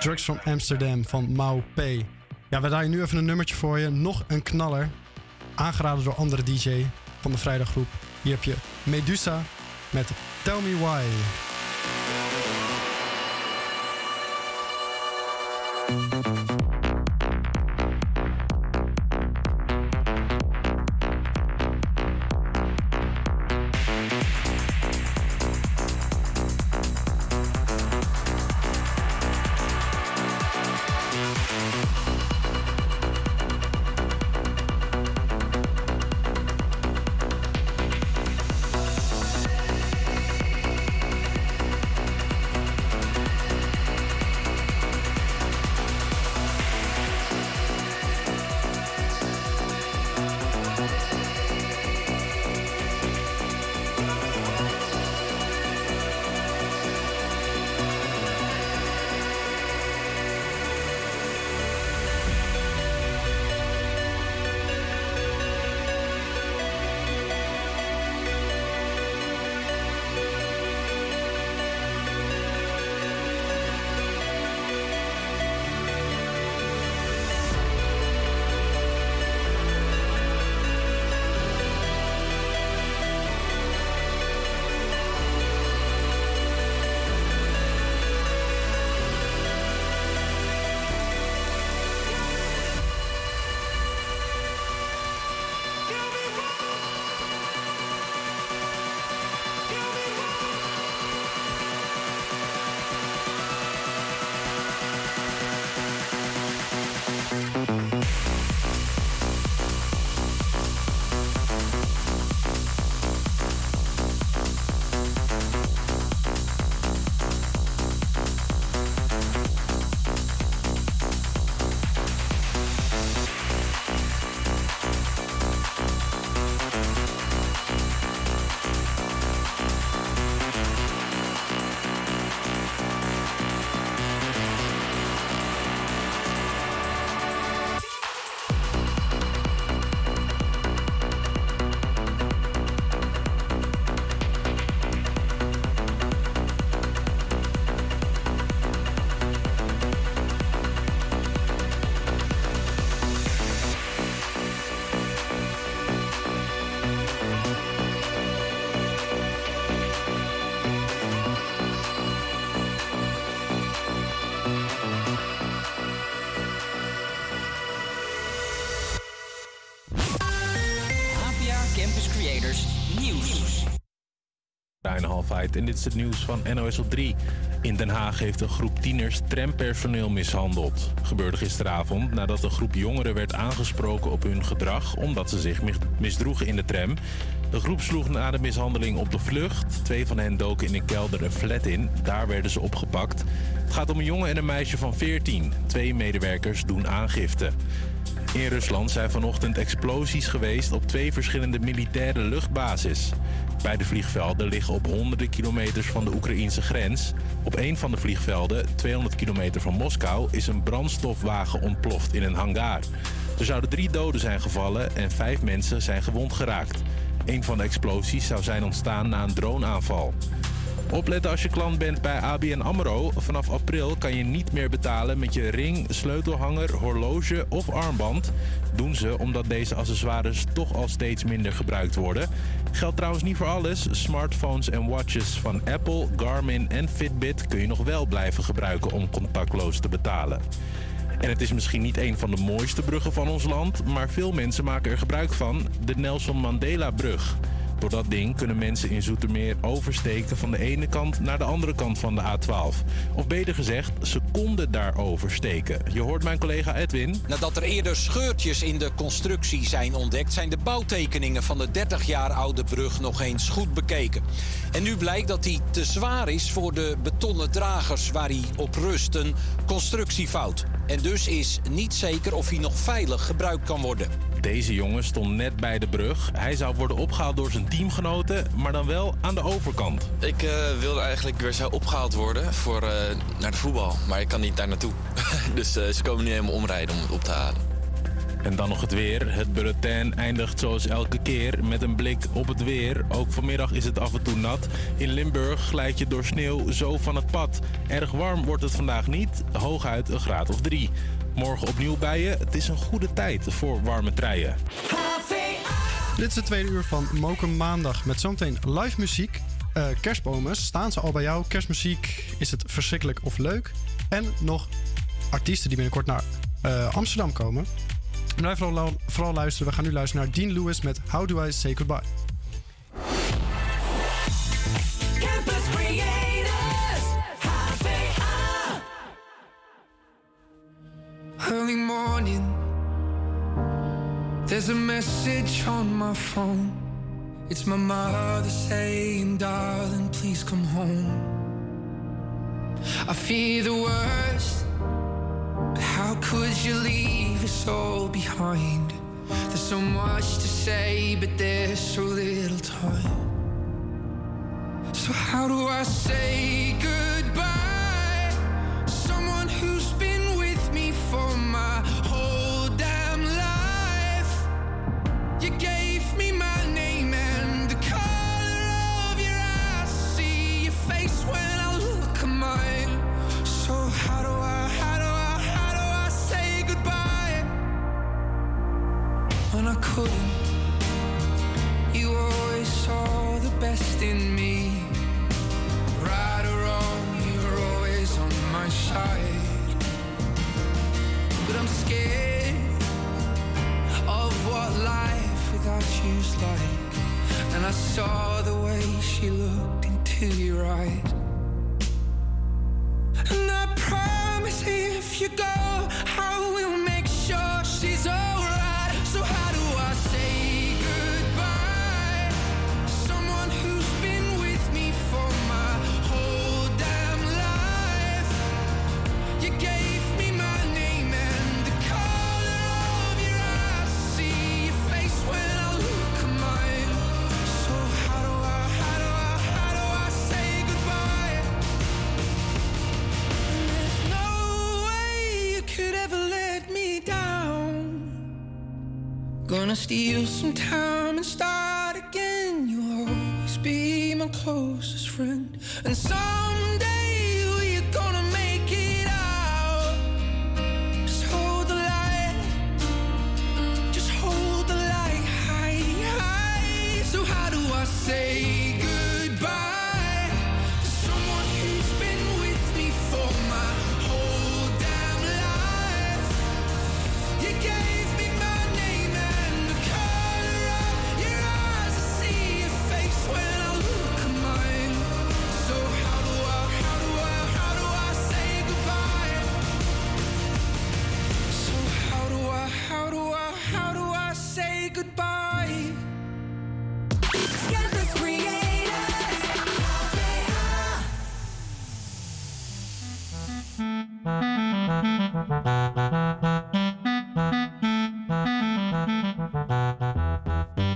Drugs from Amsterdam van Mau P. Ja, we draaien nu even een nummertje voor je. Nog een knaller. Aangeraden door andere D J van de vrijdaggroep. Hier heb je Medusa met Tell Me Why. Halfheid en dit is het nieuws van N O S op drie. In Den Haag heeft een groep tieners trampersoneel mishandeld. Gebeurde gisteravond nadat een groep jongeren werd aangesproken op hun gedrag omdat ze zich misdroegen in de tram. De groep sloeg na de mishandeling op de vlucht. Twee van hen doken in een kelder een flat in. Daar werden ze opgepakt. Het gaat om een jongen en een meisje van veertien. Twee medewerkers doen aangifte. In Rusland zijn vanochtend explosies geweest op twee verschillende militaire luchtbases. Beide vliegvelden liggen op honderden kilometers van de Oekraïnse grens. Op een van de vliegvelden, tweehonderd kilometer van Moskou, is een brandstofwagen ontploft in een hangar. Er zouden drie doden zijn gevallen en vijf mensen zijn gewond geraakt. Een van de explosies zou zijn ontstaan na een droneaanval. Opletten als je klant bent bij A B N AMRO. Vanaf april kan je niet meer betalen met je ring, sleutelhanger, horloge of armband. Doen ze omdat deze accessoires toch al steeds minder gebruikt worden. Geldt trouwens niet voor alles. Smartphones en watches van Apple, Garmin en Fitbit kun je nog wel blijven gebruiken om contactloos te betalen. En het is misschien niet een van de mooiste bruggen van ons land, maar veel mensen maken er gebruik van. De Nelson Mandela-brug. Door dat ding kunnen mensen in Zoetermeer oversteken van de ene kant naar de andere kant van de A twaalf. Of beter gezegd, ze konden daar oversteken. Je hoort mijn collega Edwin. Nadat er eerder scheurtjes in de constructie zijn ontdekt, zijn de bouwtekeningen van de dertig jaar oude brug nog eens goed bekeken. En nu blijkt dat die te zwaar is voor de betonnen dragers waar hij op rust. Een constructiefout. En dus is niet zeker of hij nog veilig gebruikt kan worden. Deze jongen stond net bij de brug. Hij zou worden opgehaald door zijn teamgenoten, maar dan wel aan de overkant. Ik uh, wilde eigenlijk weer zo opgehaald worden voor, uh, naar de voetbal. Maar ik kan niet daar naartoe. Dus uh, ze komen nu helemaal omrijden om het op te halen. En dan nog het weer. Het bulletin eindigt zoals elke keer met een blik op het weer. Ook vanmiddag is het af en toe nat. In Limburg glijd je door sneeuw zo van het pad. Erg warm wordt het vandaag niet. Hooguit een graad of drie. Morgen opnieuw bijen. Het is een goede tijd voor warme treien. Dit is het tweede uur van Mokum Maandag met zometeen live muziek. Uh, kerstbomen, staan ze al bij jou? Kerstmuziek, is het verschrikkelijk of leuk? En nog artiesten die binnenkort naar uh, Amsterdam komen. Blijf vooral, vooral luisteren. We gaan nu luisteren naar Dean Lewis met How Do I Say Goodbye. Campus Creators, H V A. Early morning, there's a message on my phone. It's my mother saying, darling, please come home. I fear the worst. How could you leave us all behind? There's so much to say, but there's so little time. So how do I say goodbye? Someone who's been with me for my whole damn life. You gave me my name and the color of your eyes. See your face when I look at mine. So how do I, how do I when I couldn't, you always saw the best in me. Right or wrong, you're always on my side. But I'm scared of what life without you's like. And I saw the way she looked into your eyes. And I promise if you go, I will make sure she's alright. So how do I say goodbye? Someone who's been with me for my whole damn life. You gave me my name and the color of your eyes. See your face when I look at mine. So how do I, how do I, how do I say goodbye? There's no way you could ever let me down. Gonna steal some time and start again. You'll always be my closest friend. And someday we're gonna make it out. Just hold the light. Just hold the light high, high. So how do I say goodbye? When I look at mine.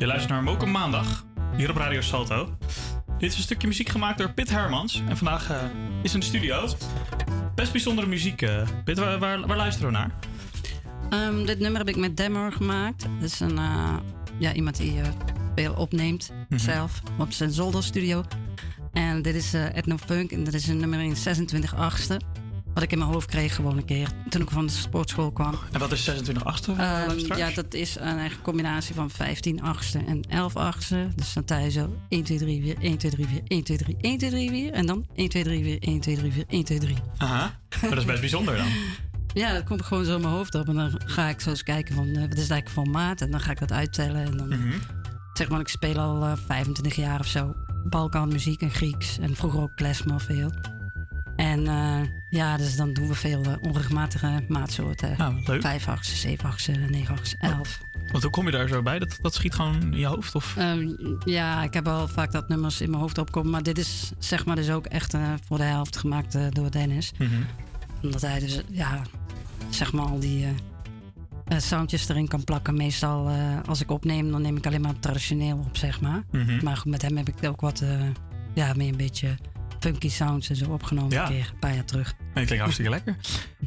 Je luistert naar Mokum Maandag, hier op Radio Salto. Dit is een stukje muziek gemaakt door Pit Hermans. En vandaag uh, is in de studio best bijzondere muziek. Uh, Pit, waar, waar, waar luisteren we naar? Um, dit nummer heb ik met Demmer gemaakt. Dat is een, uh, ja, iemand die uh, veel opneemt, mm-hmm. zelf, op zijn zolderstudio. En dit is uh, Ethnofunk en dat is een nummer in zesentwintig achtste. Wat ik in mijn hoofd kreeg gewoon een keer toen ik van de sportschool kwam. En wat is zesentwintig achtste? Um, ja, dat is een, een combinatie van vijftien achtste en elf achtste. Dus dan tel je zo één, twee, drie, vier, één, twee, drie, vier, één, twee, drie, vier. En dan één, twee, drie, vier, één, twee, drie, vier, één, twee, drie. Aha, maar dat is best bijzonder dan. Ja, dat komt gewoon zo in mijn hoofd op. En dan ga ik zo eens kijken van, uh, wat is eigenlijk van maat? En dan ga ik dat uittellen. En dan, mm-hmm. zeg maar, ik speel al uh, vijfentwintig jaar of zo. Balkanmuziek en Grieks. En vroeger ook klezmer veel. En uh, ja, dus dan doen we veel uh, onregelmatige maatsoorten. Nou, vijf achtsen, zeven achtsen, negen achtsen, elf. Want hoe kom je daar zo bij? Dat, dat schiet gewoon in je hoofd? Of? Um, ja, ik heb wel vaak dat nummers in mijn hoofd opkomen. Maar dit is zeg maar dus ook echt uh, voor de helft gemaakt uh, door Dennis. Mm-hmm. Omdat hij dus, ja, zeg maar al die uh, uh, soundjes erin kan plakken. Meestal uh, als ik opneem, dan neem ik alleen maar traditioneel op, zeg maar. Mm-hmm. Maar goed, met hem heb ik ook wat, uh, ja, meer een beetje funky sounds en zo opgenomen, ja. Een keer, een paar jaar terug. Nee, klinkt hartstikke lekker.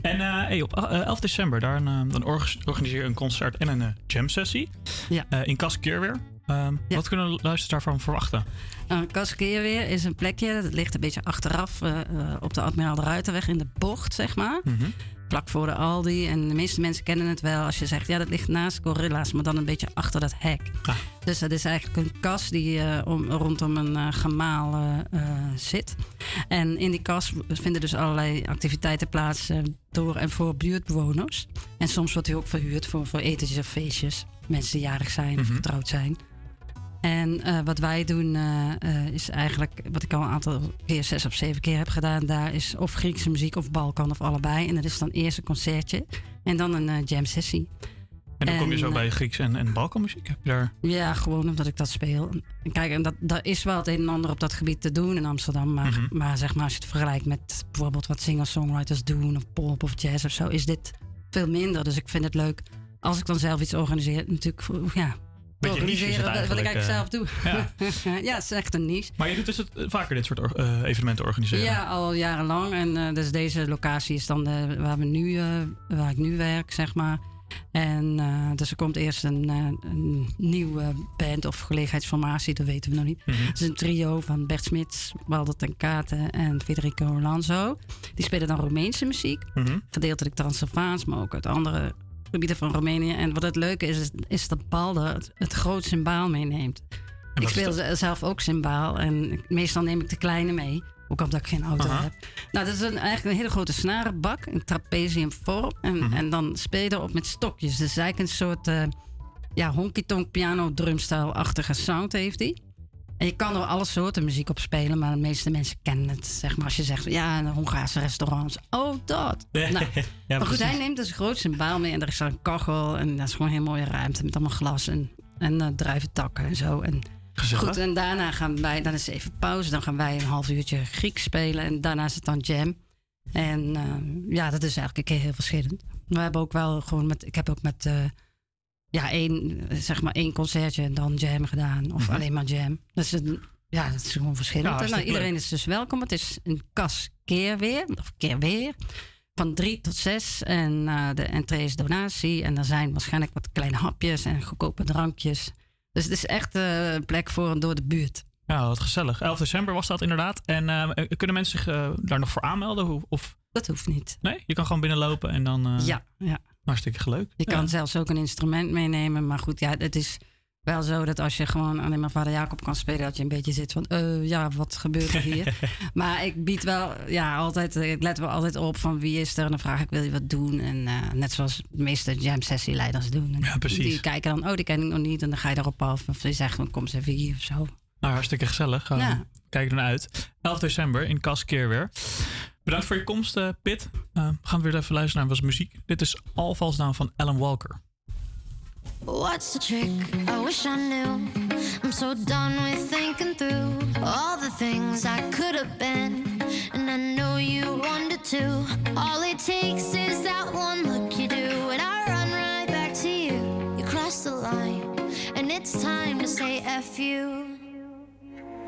En uh, hey, op elf december, daar een, dan organiseer je een concert en een uh, jam sessie. Ja. Uh, in Caskeerweer. Um, ja. Wat kunnen luisteraars daarvan verwachten? Uh, Caskeerweer is een plekje, dat ligt een beetje achteraf uh, uh, op de Admiraal de Ruiterweg in de bocht, zeg maar. Mm-hmm. Vlak voor de Aldi. En de meeste mensen kennen het wel als je zegt, ja, dat ligt naast Gorilla's, maar dan een beetje achter dat hek. Ah. Dus dat is eigenlijk een kas die uh, om, rondom een uh, gemaal uh, uh, zit. En in die kas vinden dus allerlei activiteiten plaats uh, door en voor buurtbewoners. En soms wordt hij ook verhuurd voor, voor etentjes of feestjes. Mensen die jarig zijn, mm-hmm. of getrouwd zijn. En uh, wat wij doen uh, uh, is eigenlijk, wat ik al een aantal keer, zes of zeven keer heb gedaan, daar is of Griekse muziek of Balkan of allebei. En dat is dan eerst een concertje en dan een uh, jam sessie. En dan kom je zo bij Grieks en, en Balkanmuziek? Heb je daar... Ja, gewoon omdat ik dat speel. En kijk, en dat, dat is wel het een en ander op dat gebied te doen in Amsterdam. Maar, mm-hmm. maar zeg maar, als je het vergelijkt met bijvoorbeeld wat singer-songwriters doen, of pop of jazz of zo, is dit veel minder. Dus ik vind het leuk als ik dan zelf iets organiseer. Natuurlijk, ja. Beetje niche is het eigenlijk. Wat ik eigenlijk zelf doe. Ja, ja, het is echt een niche. Maar je doet dus het, vaker dit soort uh, evenementen organiseren? Ja, al jarenlang. En uh, dus deze locatie is dan de, waar, we nu, uh, waar ik nu werk, zeg maar. En uh, dus er komt eerst een, uh, een nieuwe band of gelegenheidsformatie, dat weten we nog niet. Mm-hmm. Het is een trio van Bert Smits, Waldert ten Katen en Federico Lanzo. Die spelen dan Roemeense muziek. Mm-hmm. Gedeeltelijk Transylvaans, maar ook uit andere gebieden van Roemenië. En wat het leuke is, is, is dat Balder het, het groot symbaal meeneemt. Ik speel zelf ook symbaal en meestal neem ik de kleine mee. Ook omdat ik geen auto Aha. heb. Nou, dat is een, eigenlijk een hele grote snarenbak. Een trapeziumvorm. En, mm-hmm. en dan speel je erop met stokjes. Dus eigenlijk een soort uh, ja, honky-tonk piano drumstyle-achtige sound heeft hij. En je kan er alle soorten muziek op spelen. Maar de meeste mensen kennen het. Zeg maar, als je zegt, ja, de Hongaarse restaurants. Oh, dat. Nou, ja, maar precies. Goed, hij neemt dus een groot symbaal mee. En er is dan een kachel. En dat is gewoon een hele mooie ruimte. Met allemaal glas en, en uh, druiventakken en zo. En gezellig. Goed, en daarna gaan wij, dan is even pauze. Dan gaan wij een half uurtje Grieks spelen. En daarna is het dan jam. En uh, ja, dat is eigenlijk een keer heel verschillend. We hebben ook wel gewoon met, ik heb ook met, uh, ja, één, zeg maar één concertje en dan jam gedaan. Of ja. alleen maar jam. Dus een, ja, dat is gewoon verschillend. Ja, en nou, iedereen is dus welkom. Het is een Caskeerweer, of Keerweer. Van drie tot zes. En uh, de entree is donatie. En er zijn waarschijnlijk wat kleine hapjes en goedkope drankjes. Dus het is echt uh, een plek voor en door de buurt. Ja, wat gezellig. elf december was dat inderdaad. En uh, kunnen mensen zich uh, daar nog voor aanmelden? Of? Dat hoeft niet. Nee? Je kan gewoon binnenlopen en dan... Uh, ja, ja. Hartstikke leuk. Je ja. kan zelfs ook een instrument meenemen. Maar goed, ja, het is wel zo dat als je gewoon alleen maar Vader Jacob kan spelen, dat je een beetje zit van, uh, ja, wat gebeurt er hier? Maar ik bied wel, ja, altijd, ik let wel altijd op van wie is er. En dan vraag ik, wil je wat doen? En uh, net zoals de meeste jam-sessieleiders doen. En ja, precies. Die kijken dan, oh, die ken ik nog niet. En dan ga je erop af. Of die zeggen, kom eens even hier of zo. Nou, hartstikke gezellig. Uh, ja. Kijk ernaar uit. elf december in Caskeerweer. Bedankt voor je komst, uh, Pit. Uh, gaan we weer even luisteren naar wat muziek. Dit is All Falls Down van Alan Walker. What's the trick? I wish I knew. I'm so done with thinking through all the things I could have been. And I know you wanted to. All it takes is that one look you do. And I run right back to you. You cross the line. And it's time to of you.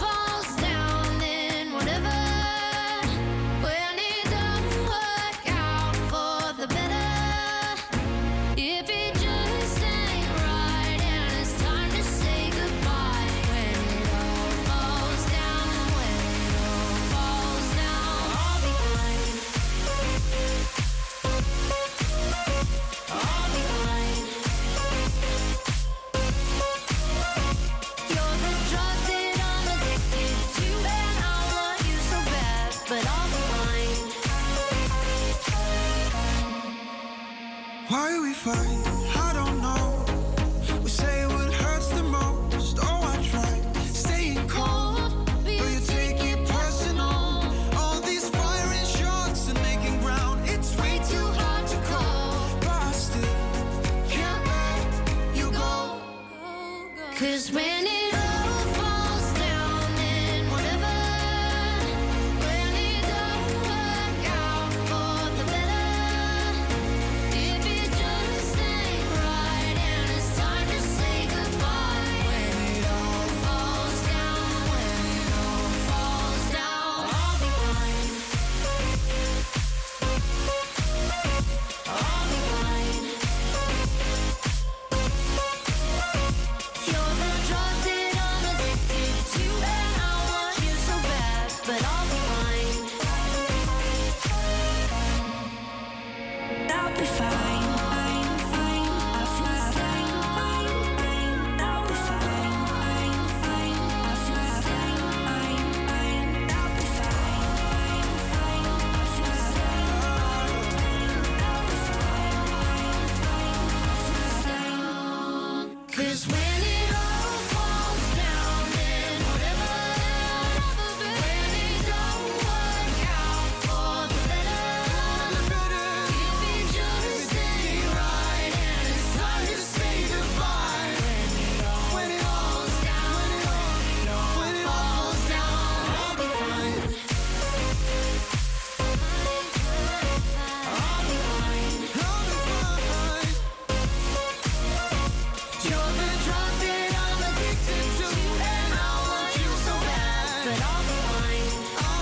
falls down, then whatever, when it don't work out for the better, if it just ain't right and it's time to say goodbye, when it all falls down, when it all falls down, I'll be fine, I'll be fine. You're the drug that I'm addicted to, and I want you so bad, but I'll be fine. Why we fight? I don't know. We say what hurts the most. Oh, I try staying cold, but you take it personal. All these firing shots and making ground, it's way too hard to call. But I still can't let you go. Cause when it all falls down, then whatever, when it don't work out for the better, if it just ain't right and it's time to say goodbye, when it all falls down, when it all falls down, I'll be fine, I'll be fine. You're the drug that I'm addicted to, and I want you so bad, but I'll be fine. I'll be fine, fine, fine, I feel fine, fine, fine, I'll be fine, fine, fine, I feel fine, fine, fine, I'll be fine, fine, fine, I feel fine, fine, fine, I'll be fine, fine, fine, I feel fine. Cause when it all falls down, then whatever, when it don't work out for the better, if it just ain't right and it's time to say goodbye, when it all falls down, when it all falls down, I'll be fine, I'll be fine, I'll be fine. You're the drug that I'm addicted to, and I want you so bad, but I'll be fine, I'll be fine.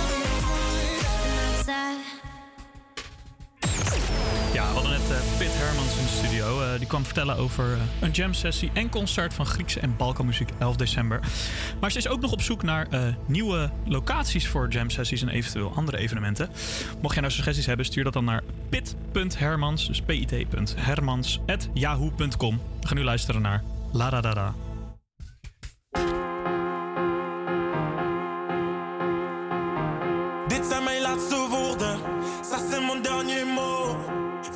And that's that. Ja, we hadden net eh, Piet Hermans in de studio. Eh, die kwam vertellen over eh, een jam-sessie en concert van Griekse en Balkanmuziek elf december. Maar ze is ook nog op zoek naar eh, nieuwe locaties voor jam-sessies en eventueel andere evenementen. Mocht jij nou suggesties hebben, stuur dat dan naar pit punt hermans, dus pit.hermans, at yahoo punt com. We gaan nu luisteren naar La Da Da Da. Dit zijn mijn laatste woorden, ça c'est mon dernier mot.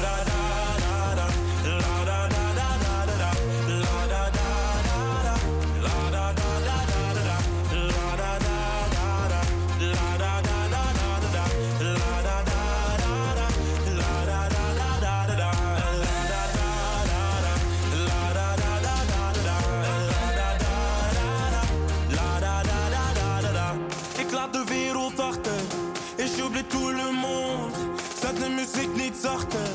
da da da. La da da da da da da. La da da da da. La da da da da da da. La da da da da. La da da da da da da. La da da da da. La da da da da da da. La da da da da. La da da da da da da. La da da da da. La da da da da da. Ik laat de wereld achter. Et j'oublie tout le monde. Zet de muziek niet zachter.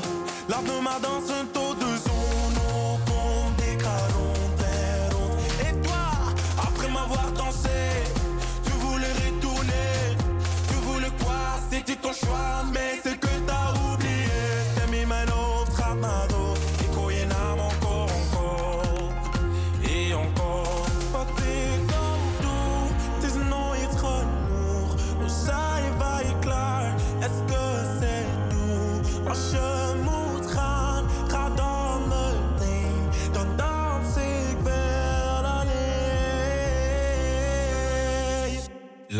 Laat me maar dansen tot de zon opkomt. Ik ga rond en rond. Et toi, après m'avoir dansé, tu voulais retourner. Tu voulais quoi? C'était ton choix, mais c'est que ta route.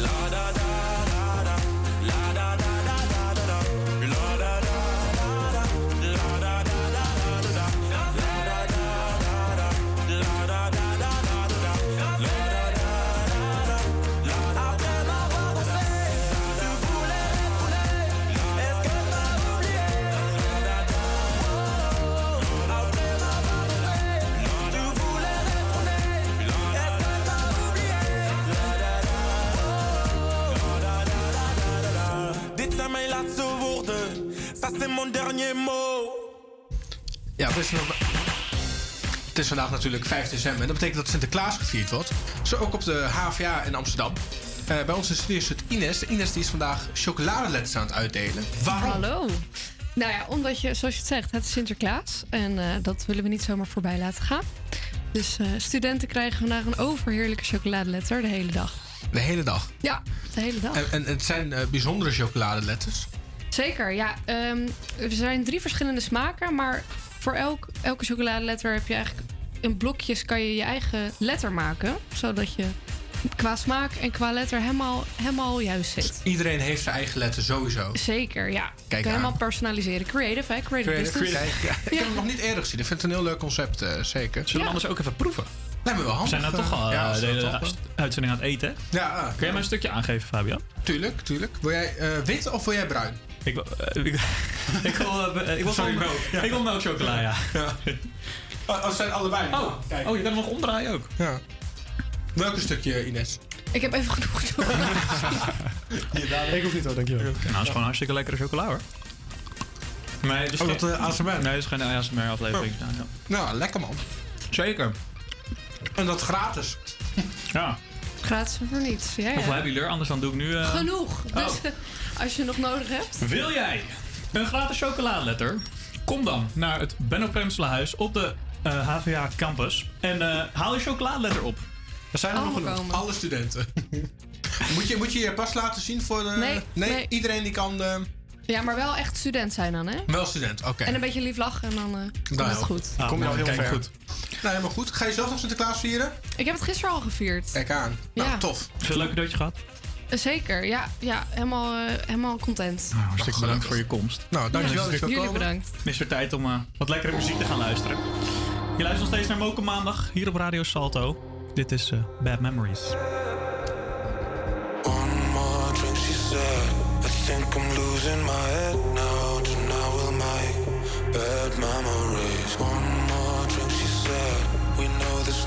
La da da da da. La da da da da da da. La da da da da. La da da da da da. La da da da da. La da da da da da. La da da da da. Après m'avoir dansé, tu voulais refouler. Est-ce que t'as oublié? La da da. Après m'avoir dansé, tu voulais refouler. Est-ce que t'as oublié? La da da. La da da da da. Dit zijn mijn laatste woorden. Ça c'est mon dernier mot. Ja, dat is nog. Het is vandaag natuurlijk vijf december en dat betekent dat Sinterklaas gevierd wordt. Zo ook op de H V A in Amsterdam. Uh, bij ons is het het Ines. De Ines die is vandaag chocoladeletters aan het uitdelen. Waarom? Hallo. Nou ja, omdat je, zoals je het zegt, het is Sinterklaas. En uh, dat willen we niet zomaar voorbij laten gaan. Dus uh, studenten krijgen vandaag een overheerlijke chocoladeletter de hele dag. De hele dag? Ja, de hele dag. En, en het zijn uh, bijzondere chocoladeletters? Zeker, ja. Um, er zijn drie verschillende smaken, maar... Voor elk, elke chocoladeletter heb je eigenlijk in blokjes kan je je eigen letter maken. Zodat je qua smaak en qua letter helemaal, helemaal juist zit. Iedereen heeft zijn eigen letter sowieso. Zeker, ja. Kijk kan aan. Helemaal personaliseren. Creative, hè? Creative, creative business. Creative, ja. Ja. Ik heb het nog niet eerder gezien. Ik vind het een heel leuk concept, uh, zeker. Zullen we ja. anders ook even proeven? Lijkt me wel handig. We zijn nou toch al uh, ja, de hele uh, uitzending aan het eten, hè? Ja. Uh, Kun jij ja. maar een stukje aangeven, Fabian? Tuurlijk, tuurlijk. Wil jij uh, wit of wil jij bruin? Ik wil ik wil melkchocola, ja. ja. Oh, het zijn allebei. Oh, kijk. Oh, je kan hem nog omdraaien ook. Ja. Welk stukje, Ines? Ik heb even genoeg chocola. Ik hoef niet hoor, dankjewel. Nou, het is gewoon hartstikke lekkere chocola, hoor. Nee, het is oh, geen, dat uh, A S M R? Nee, het is geen A S M R-aflevering. Oh. Nou, ja. nou, lekker man. Zeker. En dat gratis. Ja. Gratis voor niets. Ja, ja. Of hebben jullie er? Anders dan doe ik nu... Uh... Genoeg. Dus oh. uh, als je nog nodig hebt... Wil jij een gratis chocoladeletter? Kom dan naar het Benno Premselenhuis op de uh, H V A campus. En uh, haal je chocoladeletter op. Er zijn er nog genoeg. Alle studenten. moet, je, moet je je pas laten zien voor de... Nee. nee, nee. Iedereen die kan... De... Ja, maar wel echt student zijn dan, hè? Wel student, oké. Okay. En een beetje lief lachen en dan uh, komt nou, het goed. Ah, kom je nou, al heel ver. Goed. Nou, helemaal goed. Ga je zelf nog Sinterklaas vieren? Ik heb het gisteren al gevierd. Kijk aan. Nou, ja. tof. Heb je een leuk cadeautje gehad? Zeker, ja. Ja, helemaal, uh, helemaal content. Nou, hartstikke nou, bedankt voor je komst. Nou, dankjewel ja, dat je jullie komen. Bedankt. Het is weer tijd om uh, wat lekkere muziek te gaan luisteren. Je luistert nog steeds naar Mokum Maandag, hier op Radio Salto. Dit is uh, Bad Memories. One more drink, she said. I think I'm losing my head now. Tonight will make bad memories. One more drink, she said. We know there's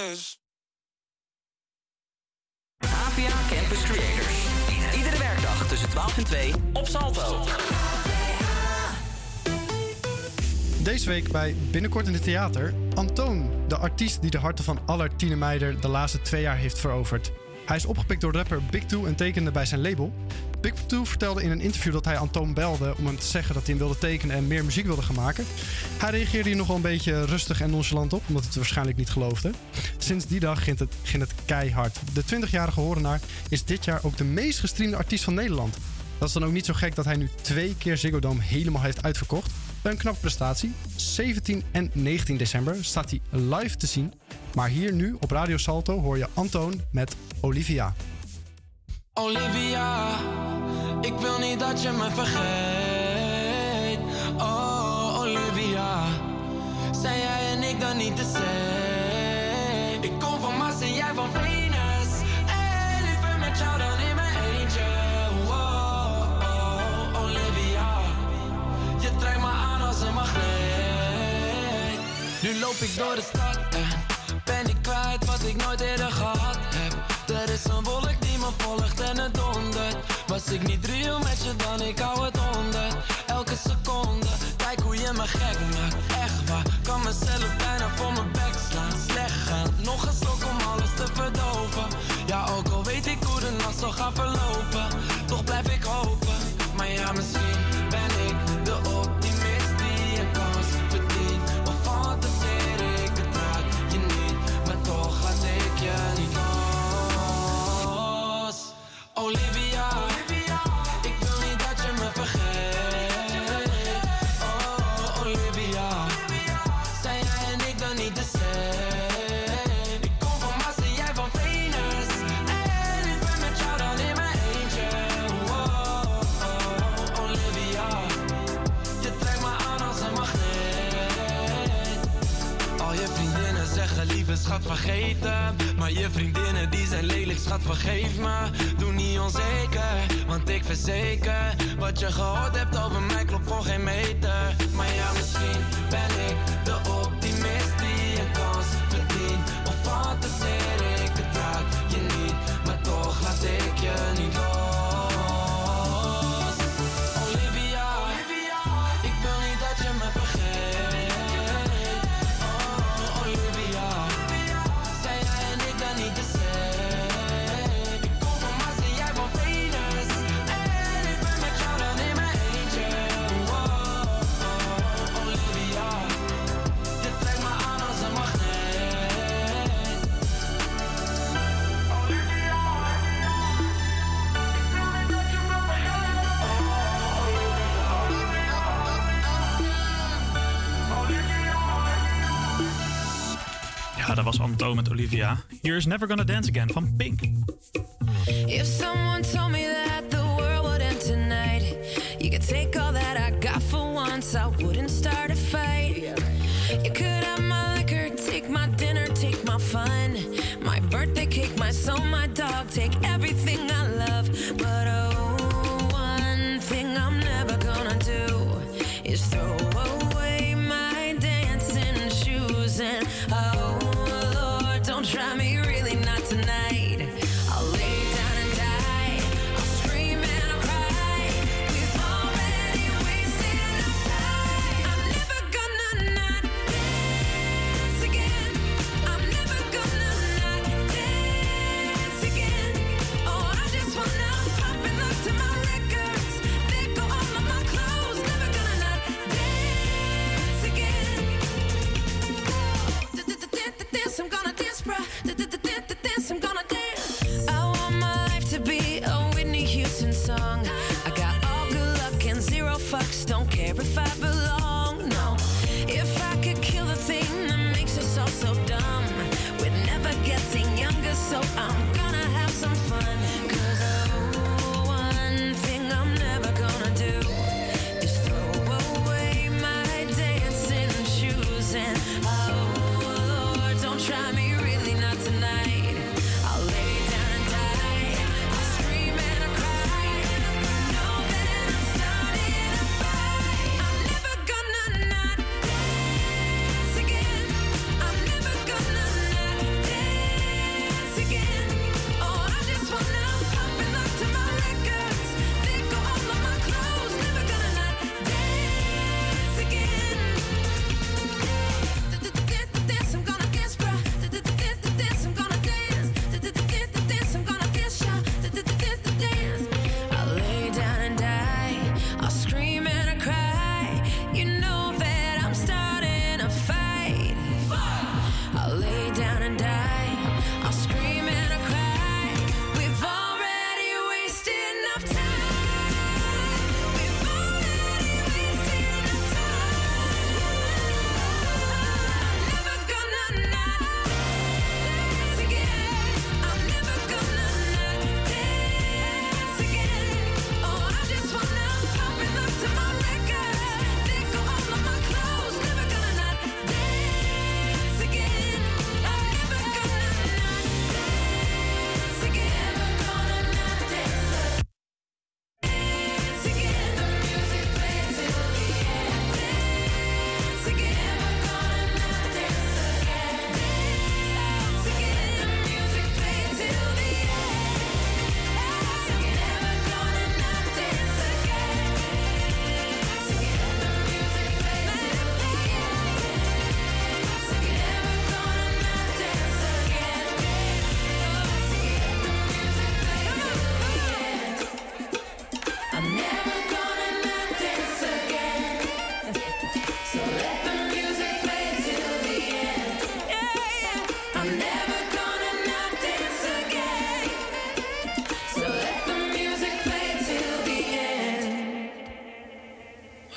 Pointless. Avia Campus Creators. Iedere werkdag tussen twaalf en twee op Salto. Deze week bij Binnenkort in het Theater... Antoon, de artiest die de harten van aller tienermeiden de laatste twee jaar heeft veroverd. Hij is opgepikt door rapper Big Two en tekende bij zijn label. Big Two vertelde in een interview dat hij Antoon belde om hem te zeggen dat hij hem wilde tekenen en meer muziek wilde gaan maken. Hij reageerde hier nogal een beetje rustig en nonchalant op, omdat hij het waarschijnlijk niet geloofde. Sinds die dag ging het, ging het keihard. De twintigjarige Horenaar is dit jaar ook de meest gestreamde artiest van Nederland. Dat is dan ook niet zo gek dat hij nu twee keer Ziggo Dome helemaal heeft uitverkocht. Een knappe prestatie. zeventien en negentien december staat hij live te zien. Maar hier nu op Radio Salto hoor je Antoon met Olivia. Olivia, ik wil niet dat je me vergeet. Oh, Olivia, zijn jij en ik dan niet te zijn? Ik kom van Mars en jij van Venus. En liever met jou dan in mijn eentje. Oh, oh, Olivia, je trekt me aan als een magneet. Nu loop ik door de stad en ben ik kwijt wat ik nooit eerder gehad heb. Er is een wolk die me volgt en het dondert. Was ik niet real met je dan, ik hou het onder. Elke seconde, kijk hoe je me gek maakt. Echt waar, kan mezelf bijna voor mijn bek slaan. Slecht gaan, nog een slok om alles te verdoven. Ja, ook al weet ik hoe de nacht zal gaan verlopen. Toch blijf ik hopen. Maar ja, misschien ben ik de optimist die een kans verdient. Of fantaseer ik, het raakt je niet. Maar toch laat ik je niet los. Olivia, Olivia, ik wil niet dat je me vergeet. Oh, Olivia, Olivia, zijn jij en ik dan niet de same? Ik kom van Mars en jij van Venus. En ik ben met jou dan in mijn eentje. Oh, oh, Olivia, je trekt me aan als een magneet. Al je vriendinnen zeggen lieve schat vergeten. Maar je vriendinnen die zijn lelijk schat vergeef me. Doe niet onzeker, want ik verzeker. Wat je gehoord hebt over mij klopt voor geen meter. Maar ja, misschien ben ik de optimist die een kans verdient. Of fantaseer ik, het raakt je niet. Maar toch laat ik je niet los. Olivia, Olivia, ik wil niet dat je me vergeet. Oh, Olivia, Olivia, zijn jij en ik dan niet de same? Ja, dat was Antoon met Olivia. Here's Never Gonna Dance Again van Pink. If someone told me that the world would end tonight, you could take all that I got for once, I wouldn't start a fight. You could have my liquor, take my dinner, take my fun, my birthday cake, my soul, my dog, take everything I love. But oh, one thing I'm never gonna do is throw away my dancing shoes and oh. Try me really not tonight. I'll lay down and die. I'll scream and I'll cry. We've already wasted enough time. I'm never gonna not dance again. I'm never gonna not dance again. Oh, I just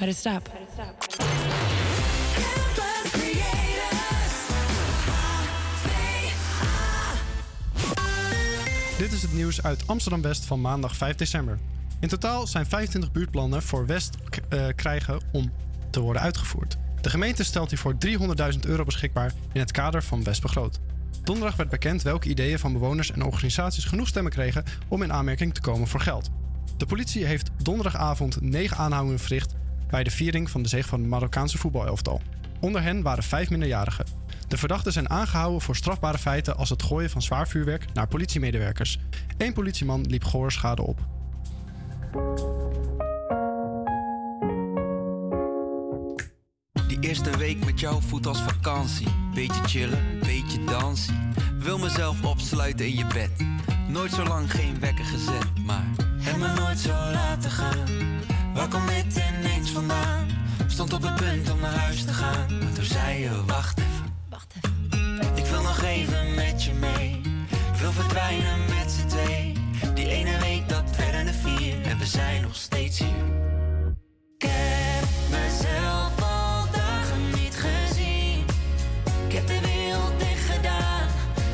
How to stop. How to stop. Help us create us. R V A. Dit is het nieuws uit Amsterdam-West van maandag vijf december. In totaal zijn vijfentwintig buurtplannen voor West k- uh, krijgen om te worden uitgevoerd. De gemeente stelt hiervoor driehonderdduizend euro beschikbaar in het kader van West Begroot. Donderdag werd bekend welke ideeën van bewoners en organisaties genoeg stemmen kregen om in aanmerking te komen voor geld. De politie heeft donderdagavond negen aanhoudingen verricht bij de viering van de zege van het Marokkaanse voetbalelftal. Onder hen waren vijf minderjarigen. De verdachten zijn aangehouden voor strafbare feiten als het gooien van zwaar vuurwerk naar politiemedewerkers. Eén politieman liep gehoorschade op. Die eerste week met jou voelt als vakantie. Beetje chillen, beetje dansen. Wil mezelf opsluiten in je bed. Nooit zo lang geen wekker gezet, maar heb me nooit zo laten gaan. Waar komt dit ineens vandaan? Stond op het punt om naar huis te gaan, maar toen zei je wacht even, wacht even. Ik wil nog even met je mee. Ik wil verdwijnen met z'n twee. Die ene week dat werden er vier en we zijn nog steeds hier. Ik heb mezelf al dagen niet gezien. Ik heb de wereld dicht gedaan.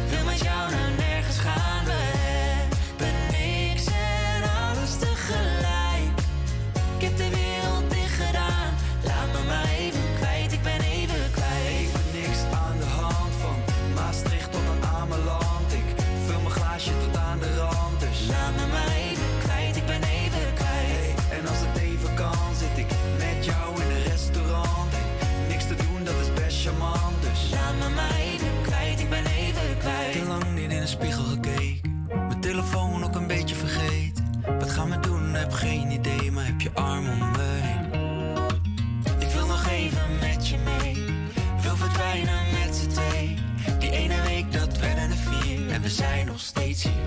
Wil met jou naar nergens gaan. We hebben niks en alles tegelijk. Ik heb de wereld dicht gedaan. Laat me maar even kwijt, ik ben even kwijt. Even niks aan de hand van Maastricht tot aan Ameland. Ik vul mijn glaasje tot aan de rand. Laat me maar even kwijt, ik ben even kwijt. Hey, en als het even kan, zit ik met jou in een restaurant. Hey, niks te doen, dat is best charmant. Dus laat me maar even kwijt, ik ben even kwijt. Te lang niet in een spiegel gekeken. Mijn telefoon ook een beetje vergeten. Wat gaan we doen, heb geen idee. Maar heb je arm om me heen. Ik wil nog even met je mee. Wil verdwijnen met z'n twee. Die ene week, dat werden er vier. En we zijn nog steeds hier.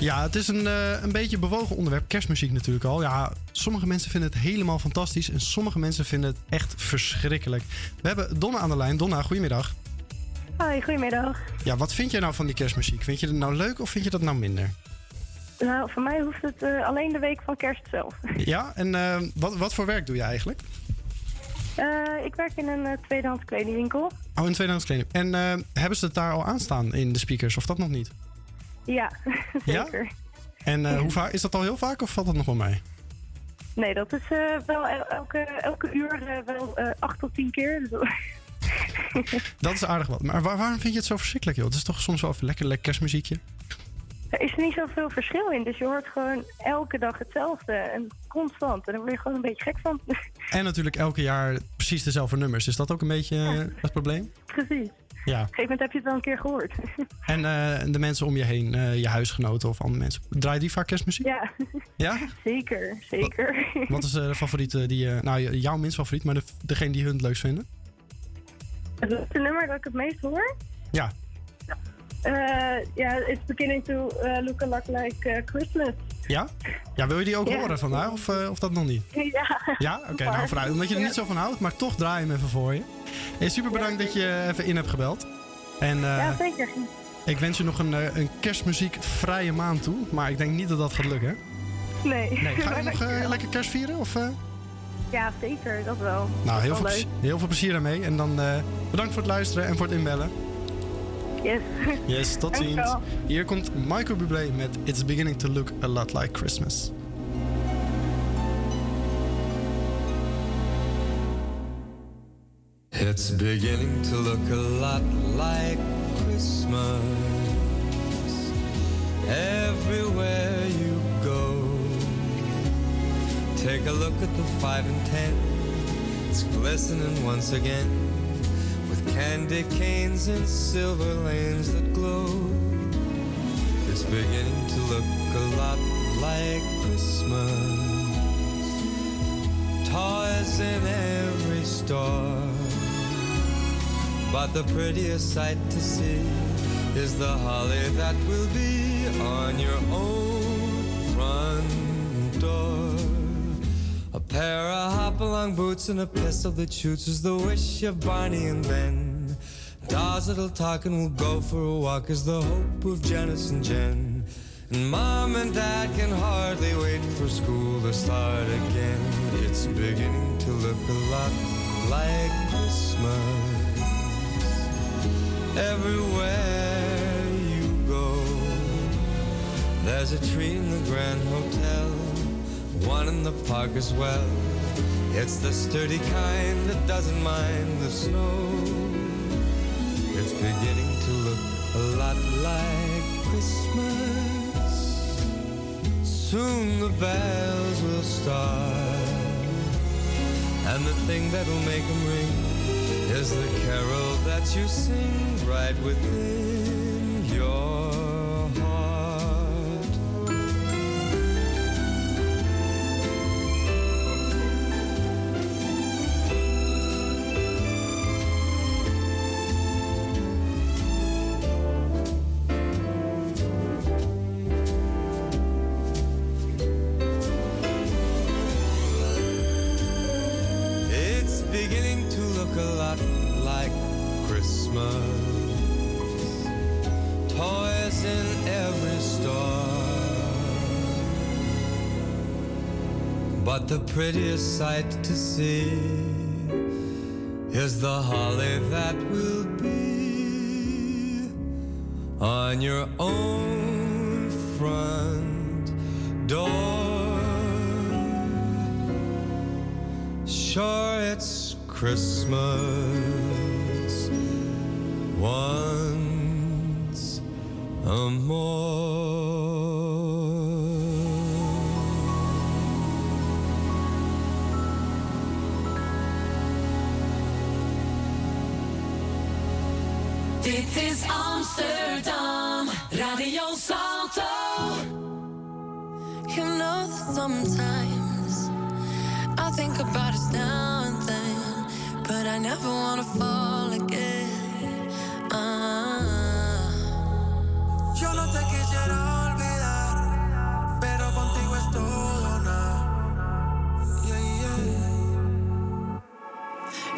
Ja, het is een, uh, een beetje bewogen onderwerp. Kerstmuziek natuurlijk al. Ja, sommige mensen vinden het helemaal fantastisch. En sommige mensen vinden het echt verschrikkelijk. We hebben Donna aan de lijn. Donna, goedemiddag. Hoi, goedemiddag. Ja, wat vind jij nou van die kerstmuziek? Vind je het nou leuk of vind je dat nou minder? Nou, voor mij hoeft het uh, alleen de week van kerst zelf. Ja, en uh, wat, wat voor werk doe je eigenlijk? Uh, ik werk in een uh, tweedehands kledingwinkel. Oh, in een tweedehands kleding. En uh, hebben ze het daar al aanstaan in de speakers of dat nog niet? Ja, zeker. Ja? En uh, hoe vaak, is dat al heel vaak of valt dat nog wel mee? Nee, dat is uh, wel elke, elke uur uh, wel uh, acht tot tien keer. Dat is aardig wat. Maar waar, waarom vind je het zo verschrikkelijk, joh? Het is toch soms wel even lekker, lekker kerstmuziekje? Er is niet zoveel verschil in, dus je hoort gewoon elke dag hetzelfde en constant. En daar word je gewoon een beetje gek van. En natuurlijk elke jaar precies dezelfde nummers. Is dat ook een beetje ja. het probleem? Precies. Ja. Op een gegeven moment heb je het wel een keer gehoord. En uh, de mensen om je heen, uh, je huisgenoten of andere mensen, draai die vaak kerstmuziek? Ja, ja? zeker. zeker. Wat, wat is de favoriete, die, uh, nou jouw minst favoriet, maar de, degene die hun het leukst vinden? Het leukste nummer dat ik het meest hoor? Ja. Ja, uh, yeah, It's Beginning To uh, Look A Lot Like uh, Christmas. Ja? Ja, wil je die ook ja. horen vandaag of, uh, of dat nog niet? Ja. Ja? Oké, okay, nou vooruit. Omdat je er niet zo van houdt, maar toch draai hem even voor je. Hey, super bedankt ja, dat je even in hebt gebeld. En, uh, ja, zeker. Ik wens je nog een, een kerstmuziekvrije maand toe, maar ik denk niet dat dat gaat lukken. Nee. nee Ga je nog uh, lekker kerst vieren? Of, uh? Ja, zeker. Dat wel. Nou, heel, dat wel veel, heel veel plezier daarmee. En dan uh, bedankt voor het luisteren en voor het inbellen. Yes. Yes, tot ziens. Hier komt Michael Bublé met It's Beginning To Look A Lot Like Christmas. It's beginning to look a lot like Christmas. Everywhere you go. Take a look at the five and ten. It's glistening once again. Candy canes and silver lanes that glow. It's beginning to look a lot like Christmas. Toys in every store. But the prettiest sight to see is the holly that will be on your own front door. A pair of hop-along boots and a pistol that shoots is the wish of Barney and Ben. Dolls that'll talk and will go for a walk is the hope of Janice and Jen. And Mom and Dad can hardly wait for school to start again. It's beginning to look a lot like Christmas. Everywhere you go, there's a tree in the Grand Hotel. One in the park as well. It's the sturdy kind that doesn't mind the snow. It's beginning to look a lot like Christmas. Soon the bells will start, and the thing that'll make them ring is the carol that you sing right within your The prettiest sight to see is the holly that will be on your own front door. Sure, it's Christmas once more. Dit is Amsterdam, Radio Salto. You know that sometimes I think about us now and then, but I never wanna fall again. Uh-huh. Yo no te quisiera olvidar, pero contigo es todo nada. Yeah, yeah.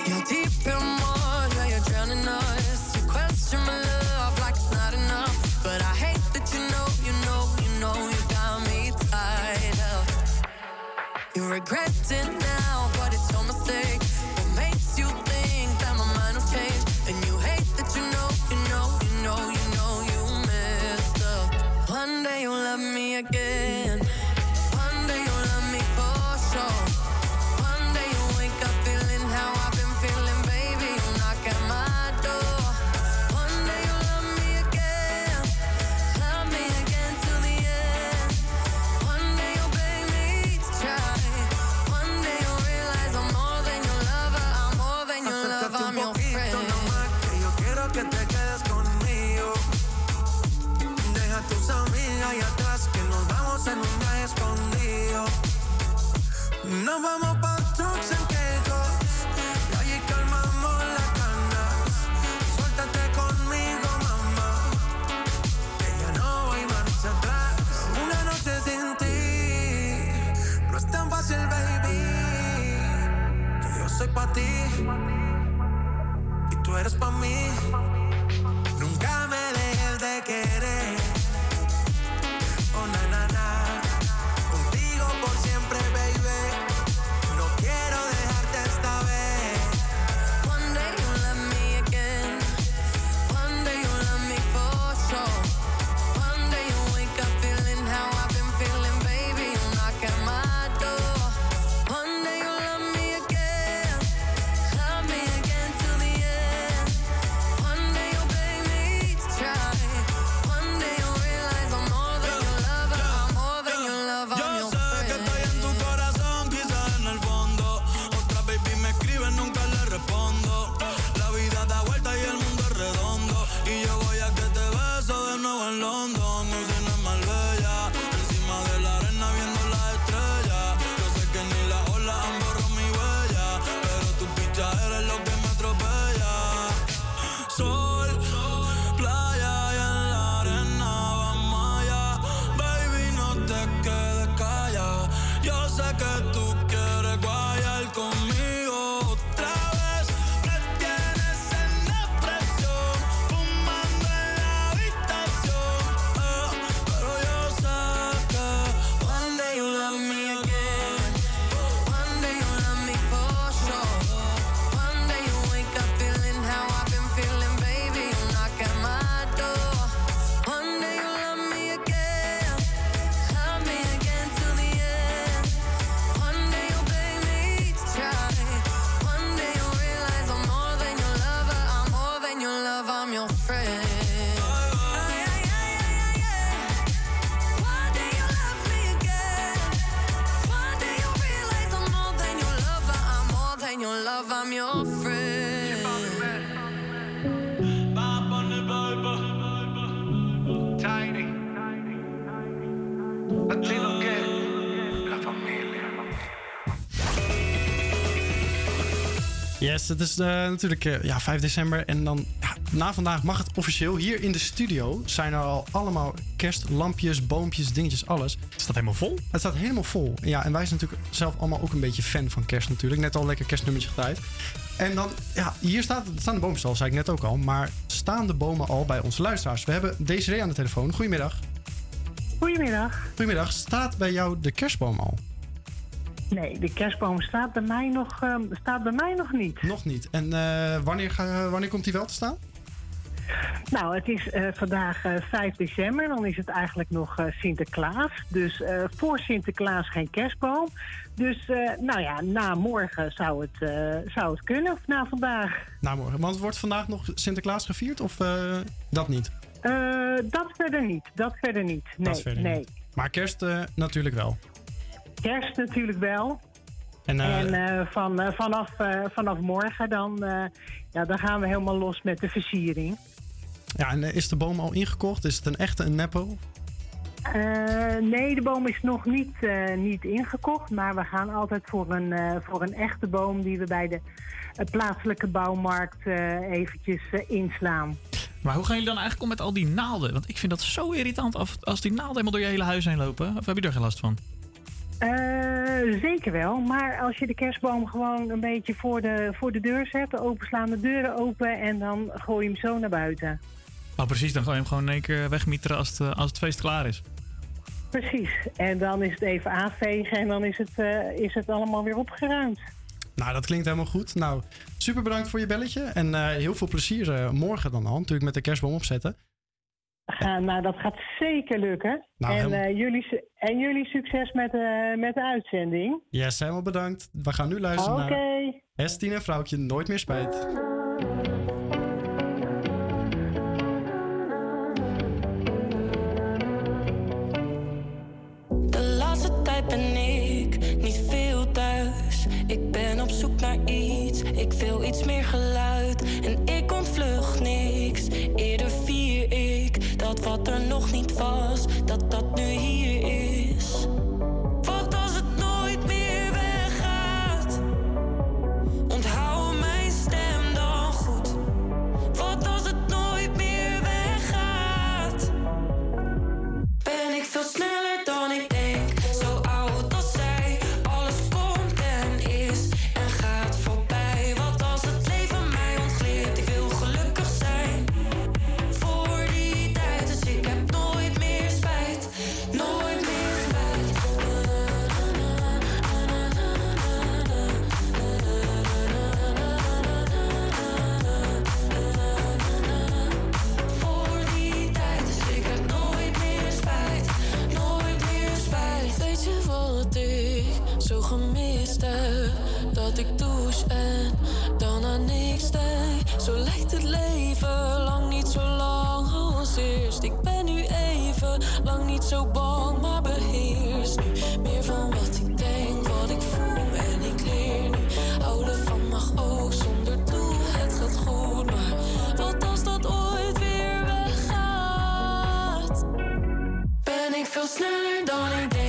You're deep in water, you're drowning us. Question my love like it's not enough, but I hate that you know, you know, you know you got me tied up. You regret it now, but it's your mistake. What makes you think that my mind will change? And you hate that you know, you know, you know, you know you messed up. One day you'll love me again. One day you'll love me for sure. One day you'll wake up feeling how I've been feeling, baby. You'll knock at my door. playa atrás, que nos vamos en un viaje escondido. Nos vamos pa' trucks en quejos, y allí calmamos las ganas. Suéltate conmigo, mamá, que ya no hay marcha atrás. Una noche sin ti no es tan fácil, baby, que yo soy pa' ti y tú eres pa' mí. Nunca me dejes de querer, oh na na na. Contigo por siempre, baby, no quiero dejarte esta vez. One day you love me again, one day you love me for sure. One day you wake up feeling how I've been feeling, baby, you knock at my door. One day you love me again, love me again till the end. One day you'll blame me each time. One day you'll realize I'm more than your lover, I'm more than your lover, I'm your friend. Yo sé que estoy en tu corazón, quizás en el fondo. Otra baby me escribe, nunca le respondo. La vida da vuelta y el mundo es redondo. Y yo voy a que te beso de nuevo en London. No sé, no es más bella, encima de la arena viendo las estrellas. Yo sé que ni las olas han borrado mi huella, pero tu picha eres lo que me atropella. Sol, playa y en la arena vamos allá. Baby, no te quedes callada. Yo sé que tú quieres guayar conmigo otra vez. Me tienes en la presión, fumando en la habitación. Ah, pero yo sé que one day you love me again, one day you love me for sure. One day you wake up feeling how I've been feeling, baby, you knock at my door. One day you love me again, love me again till the end. One day you'll blame me each time. One day you'll realize I'm more than your lover, I'm more than your lover, I'm your friend. Ay, ay, ay, ay, ay, yeah. One day you love me again, one day you realize I'm more than your lover, I'm more than your lover, I'm your friend. Bob on the Bible. Tiny. Latino Kid. La familia. Yes, het is eh, natuurlijk eh, ja, vijf december en dan ja, na vandaag mag het officieel. Hier in de studio zijn er al allemaal kerstlampjes, boompjes, dingetjes, alles. Het staat helemaal vol. Het staat helemaal vol. Ja, en wij zijn natuurlijk zelf allemaal ook een beetje fan van kerst natuurlijk. Net al een lekker kerstnummertje gedraaid. En dan, ja, hier staat, staan de boompjes al, zei ik net ook al. Maar staan de bomen al bij onze luisteraars? We hebben Desiree aan de telefoon. Goedemiddag. Goedemiddag. Goedemiddag. Staat bij jou de kerstboom al? Nee, de kerstboom staat bij mij nog, ehm, staat bij mij nog niet. Nog niet. En eh, wanneer, ga- wanneer komt die wel te staan? Nou, het is eh, vandaag eh, vijf december, dan is het eigenlijk nog eh, Sinterklaas. Dus eh, voor Sinterklaas geen kerstboom. Dus eh, nou ja, na morgen zou het, eh, zou het kunnen, of na vandaag. Nou, morgen. Want wordt vandaag nog Sinterklaas gevierd of eh, dat niet? Eh, dat verder niet, dat verder niet. Nee, Dat verder nee. niet. Maar kerst eh, natuurlijk wel. Kerst natuurlijk wel. En, eh, En eh, van, eh, vanaf, eh, vanaf morgen dan, eh, ja, dan gaan we helemaal los met de versiering. ja, en eh, is de boom al ingekocht? Is het een echte, een neppe? Eh, nee, de boom is nog niet, eh, niet ingekocht. Maar we gaan altijd voor een, eh, voor een echte boom die we bij de eh, plaatselijke bouwmarkt eh, eventjes eh, inslaan. Maar hoe gaan jullie dan eigenlijk om met al die naalden? Want ik vind dat zo irritant af- als die naalden helemaal door je hele huis heen lopen. Of heb je er geen last van? Eh, zeker wel, maar als je de kerstboom gewoon een beetje voor de, voor de deur zet, openslaan de deuren open en dan gooi je hem zo naar buiten. Oh, precies. Dan ga je hem gewoon in één keer wegmieteren als het, eh, als het feest klaar is. Precies, en dan is het even aanvegen en dan is het, eh, is het allemaal weer opgeruimd. Nou, dat klinkt helemaal goed. Nou, super bedankt voor je belletje. En eh, heel veel plezier eh, morgen dan al. Natuurlijk met de kerstboom opzetten. Ga- nou, dat gaat zeker lukken. Nou, en, helemaal- eh, jullie, su- en jullie succes met, eh, met de uitzending. Yes, helemaal bedankt. We gaan nu Oké. luisteren naar Estine en Vrouwtje. Nooit meer spijt. De laatste tijd ben ik niet veel thuis. Ik ben op zoek naar iets, ik wil iets meer geluid. En ik ontvlucht niks, eerder vier ik dat wat er nog niet was. Dat dat dat ik douche en dan aan niks denk. Zo lijkt het leven, lang niet zo lang als eerst. Ik ben nu even, lang niet zo bang, maar beheers nu meer van wat ik denk, wat ik voel en ik leer nu. Houden van mag ook zonder doel, het gaat goed, maar wat als dat ooit weer weggaat? Ben ik veel sneller dan ik denk.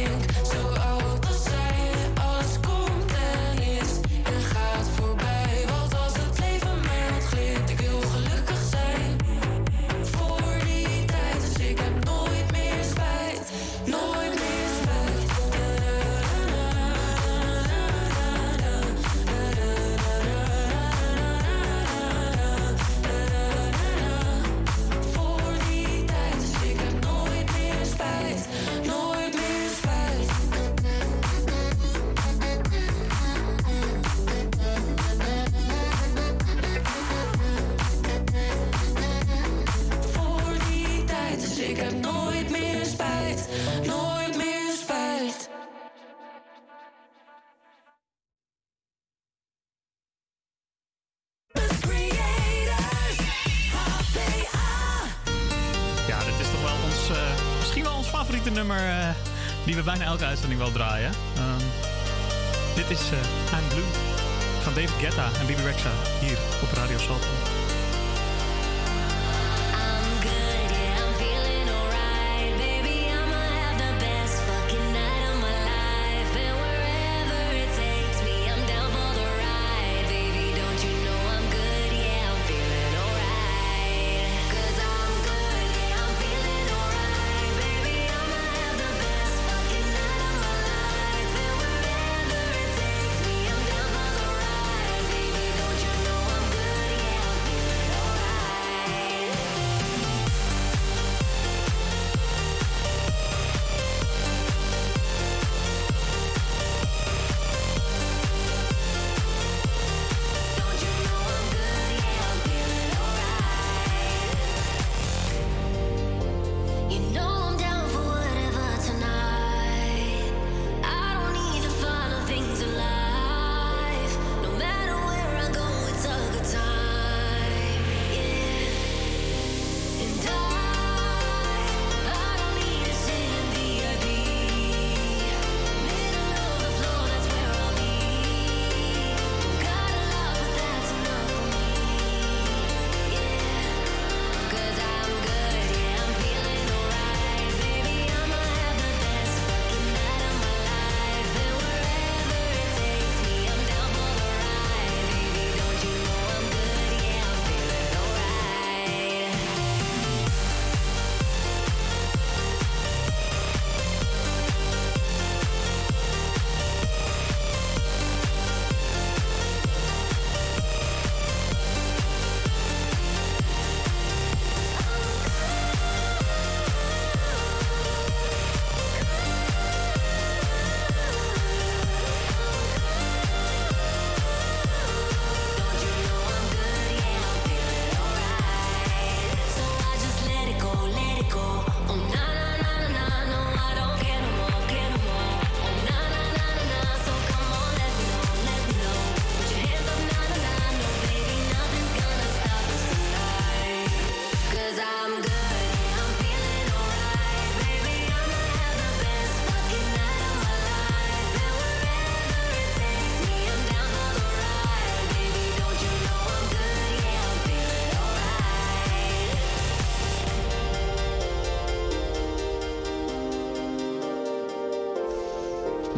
Die we bijna elke uitzending wel draaien. Uh, dit is uh, I'm Blue van David Guetta en Bebe Rexha hier op Radio Salto.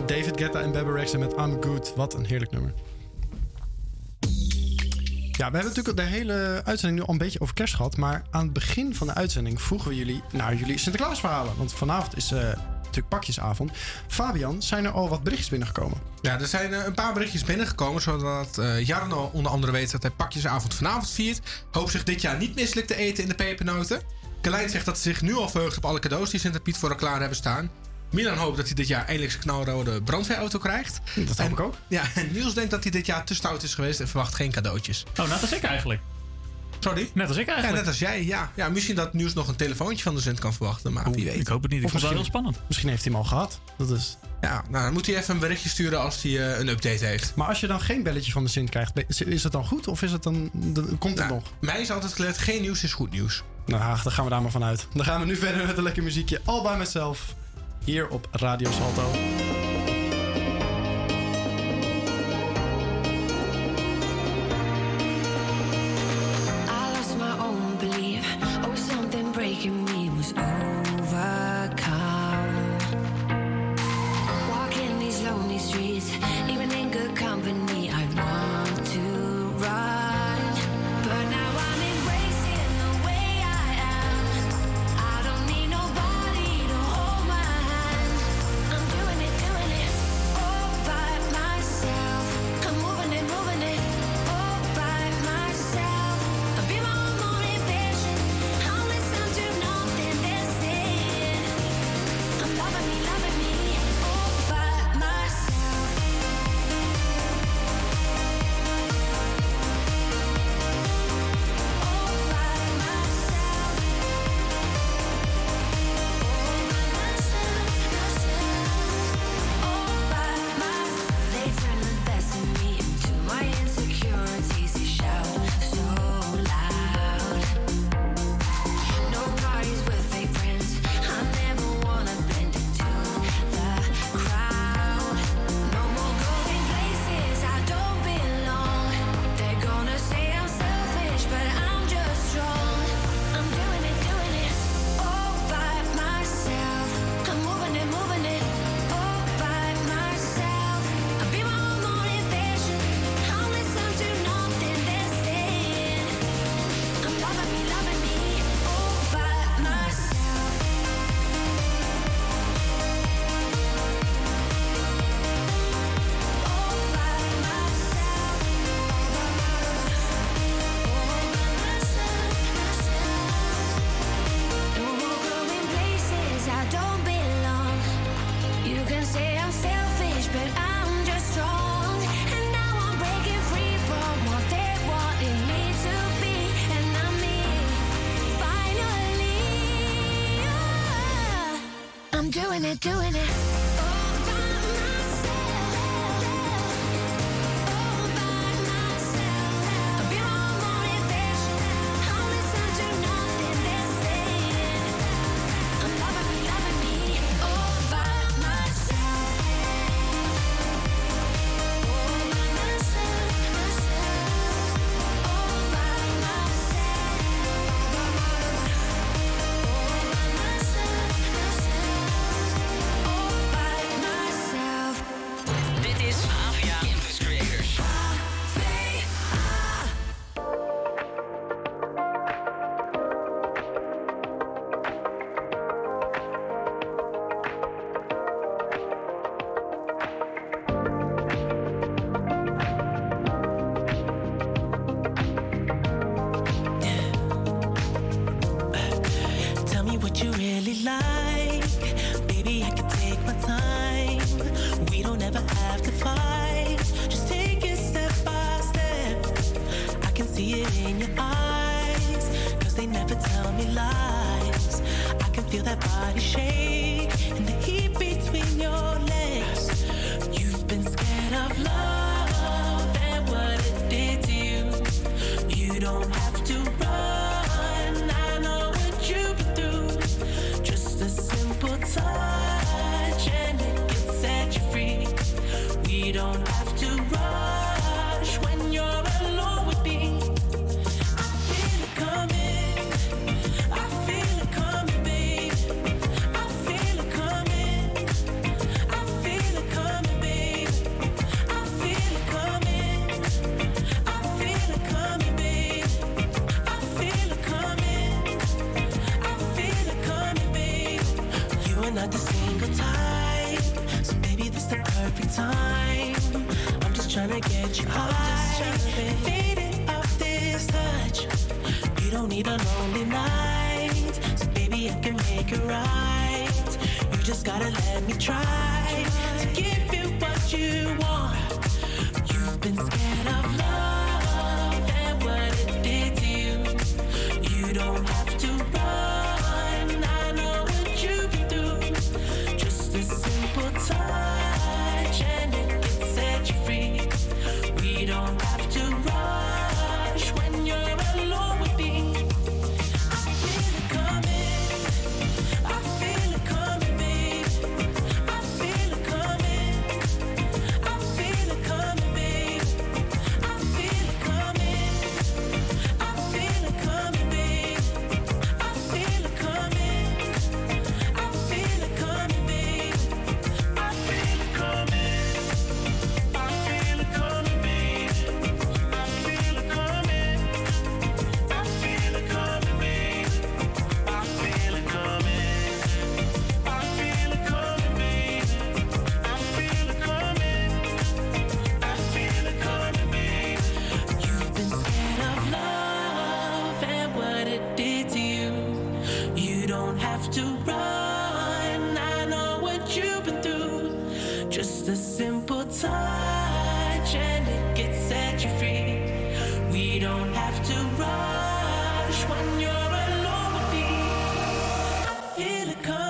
David Guetta en Bebe Rexha met I'm Good. Wat een heerlijk nummer. Ja, we hebben natuurlijk de hele uitzending nu al een beetje over kerst gehad. Maar aan het begin van de uitzending vroegen we jullie naar jullie Sinterklaasverhalen. Want vanavond is uh, natuurlijk pakjesavond. Fabian, zijn er al wat berichtjes binnengekomen? Ja, er zijn uh, een paar berichtjes binnengekomen. Zodat uh, Jarno onder andere weet dat hij pakjesavond vanavond viert. Hoopt zich dit jaar niet misselijk te eten in de pepernoten. Klein zegt dat ze zich nu al verheugt op alle cadeaus die Sinter Piet voor haar klaar hebben staan. Milan hoopt dat hij dit jaar eindelijk zijn knalrode brandweerauto krijgt. Dat hoop ik ook. Ja, en Niels denkt dat hij dit jaar te stout is geweest en verwacht geen cadeautjes. Oh, nou, dat is ik eigenlijk. Sorry? Net als ik eigenlijk. Ja, net als jij, ja. Ja, misschien dat nieuws nog een telefoontje van de zend kan verwachten, maar o, wie weet. Ik hoop het niet. Ik vond het wel heel spannend. Misschien heeft hij hem al gehad. Dat is... Ja, nou, dan moet hij even een berichtje sturen als hij uh, een update heeft. Maar als je dan geen belletje van de Sint krijgt, is dat dan goed? Of is dat dan, de, komt het nou, nog? Mij is altijd geleerd, geen nieuws is goed nieuws. Nou, dan gaan we daar maar vanuit. Dan gaan we nu verder met een lekker muziekje. All by myself. Hier op Radio Salto. Doing it. You've been scared of love and what it did to you. Just a simple touch and it can set you free. We don't have to rush when you're alone with me. I feel it coming.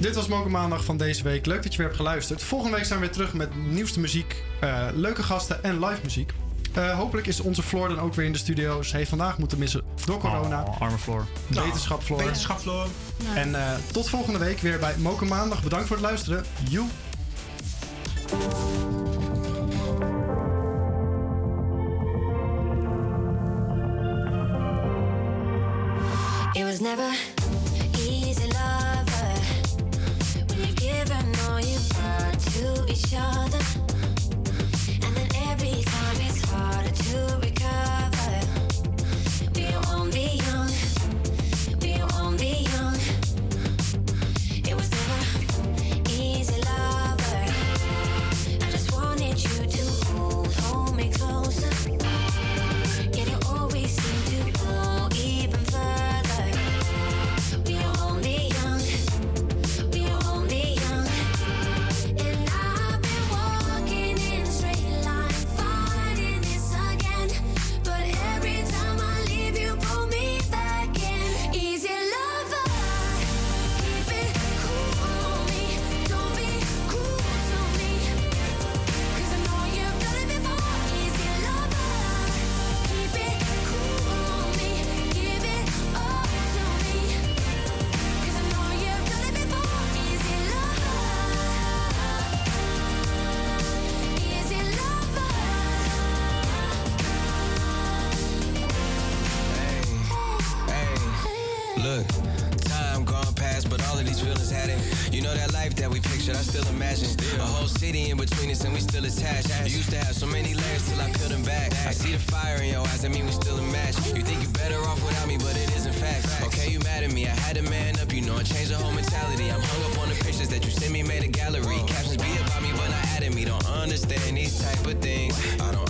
Dit was Mokum Maandag van deze week. Leuk dat je weer hebt geluisterd. Volgende week zijn we weer terug met nieuwste muziek, uh, leuke gasten en live muziek. Uh, hopelijk is onze Floor dan ook weer in de studio. Ze heeft vandaag moeten missen door corona. Oh, arme Floor. Wetenschap Floor. Wetenschap Floor. Ja. En uh, tot volgende week weer bij Mokum Maandag. Bedankt voor het luisteren. Joe. It was never to each other, and then every time it's harder to recover. We won't be young, we won't be young. It was never easy, lover. I just wanted you to move, hold me closer. Yet you always seem to go even further. We won't be young, we won't be young. You know that life that we pictured, I still imagine still. A whole city in between us and we still attached. You used to have so many layers till I peeled them back. I see the fire in your eyes, that mean we still a match. You think you're better off without me, but it isn't fact. Okay, you mad at me, I had to man up, you know, and change the whole mentality. I'm hung up on the pictures that you sent me, made a gallery. Captions be about me, but not adding me. Don't understand these type of things. I don't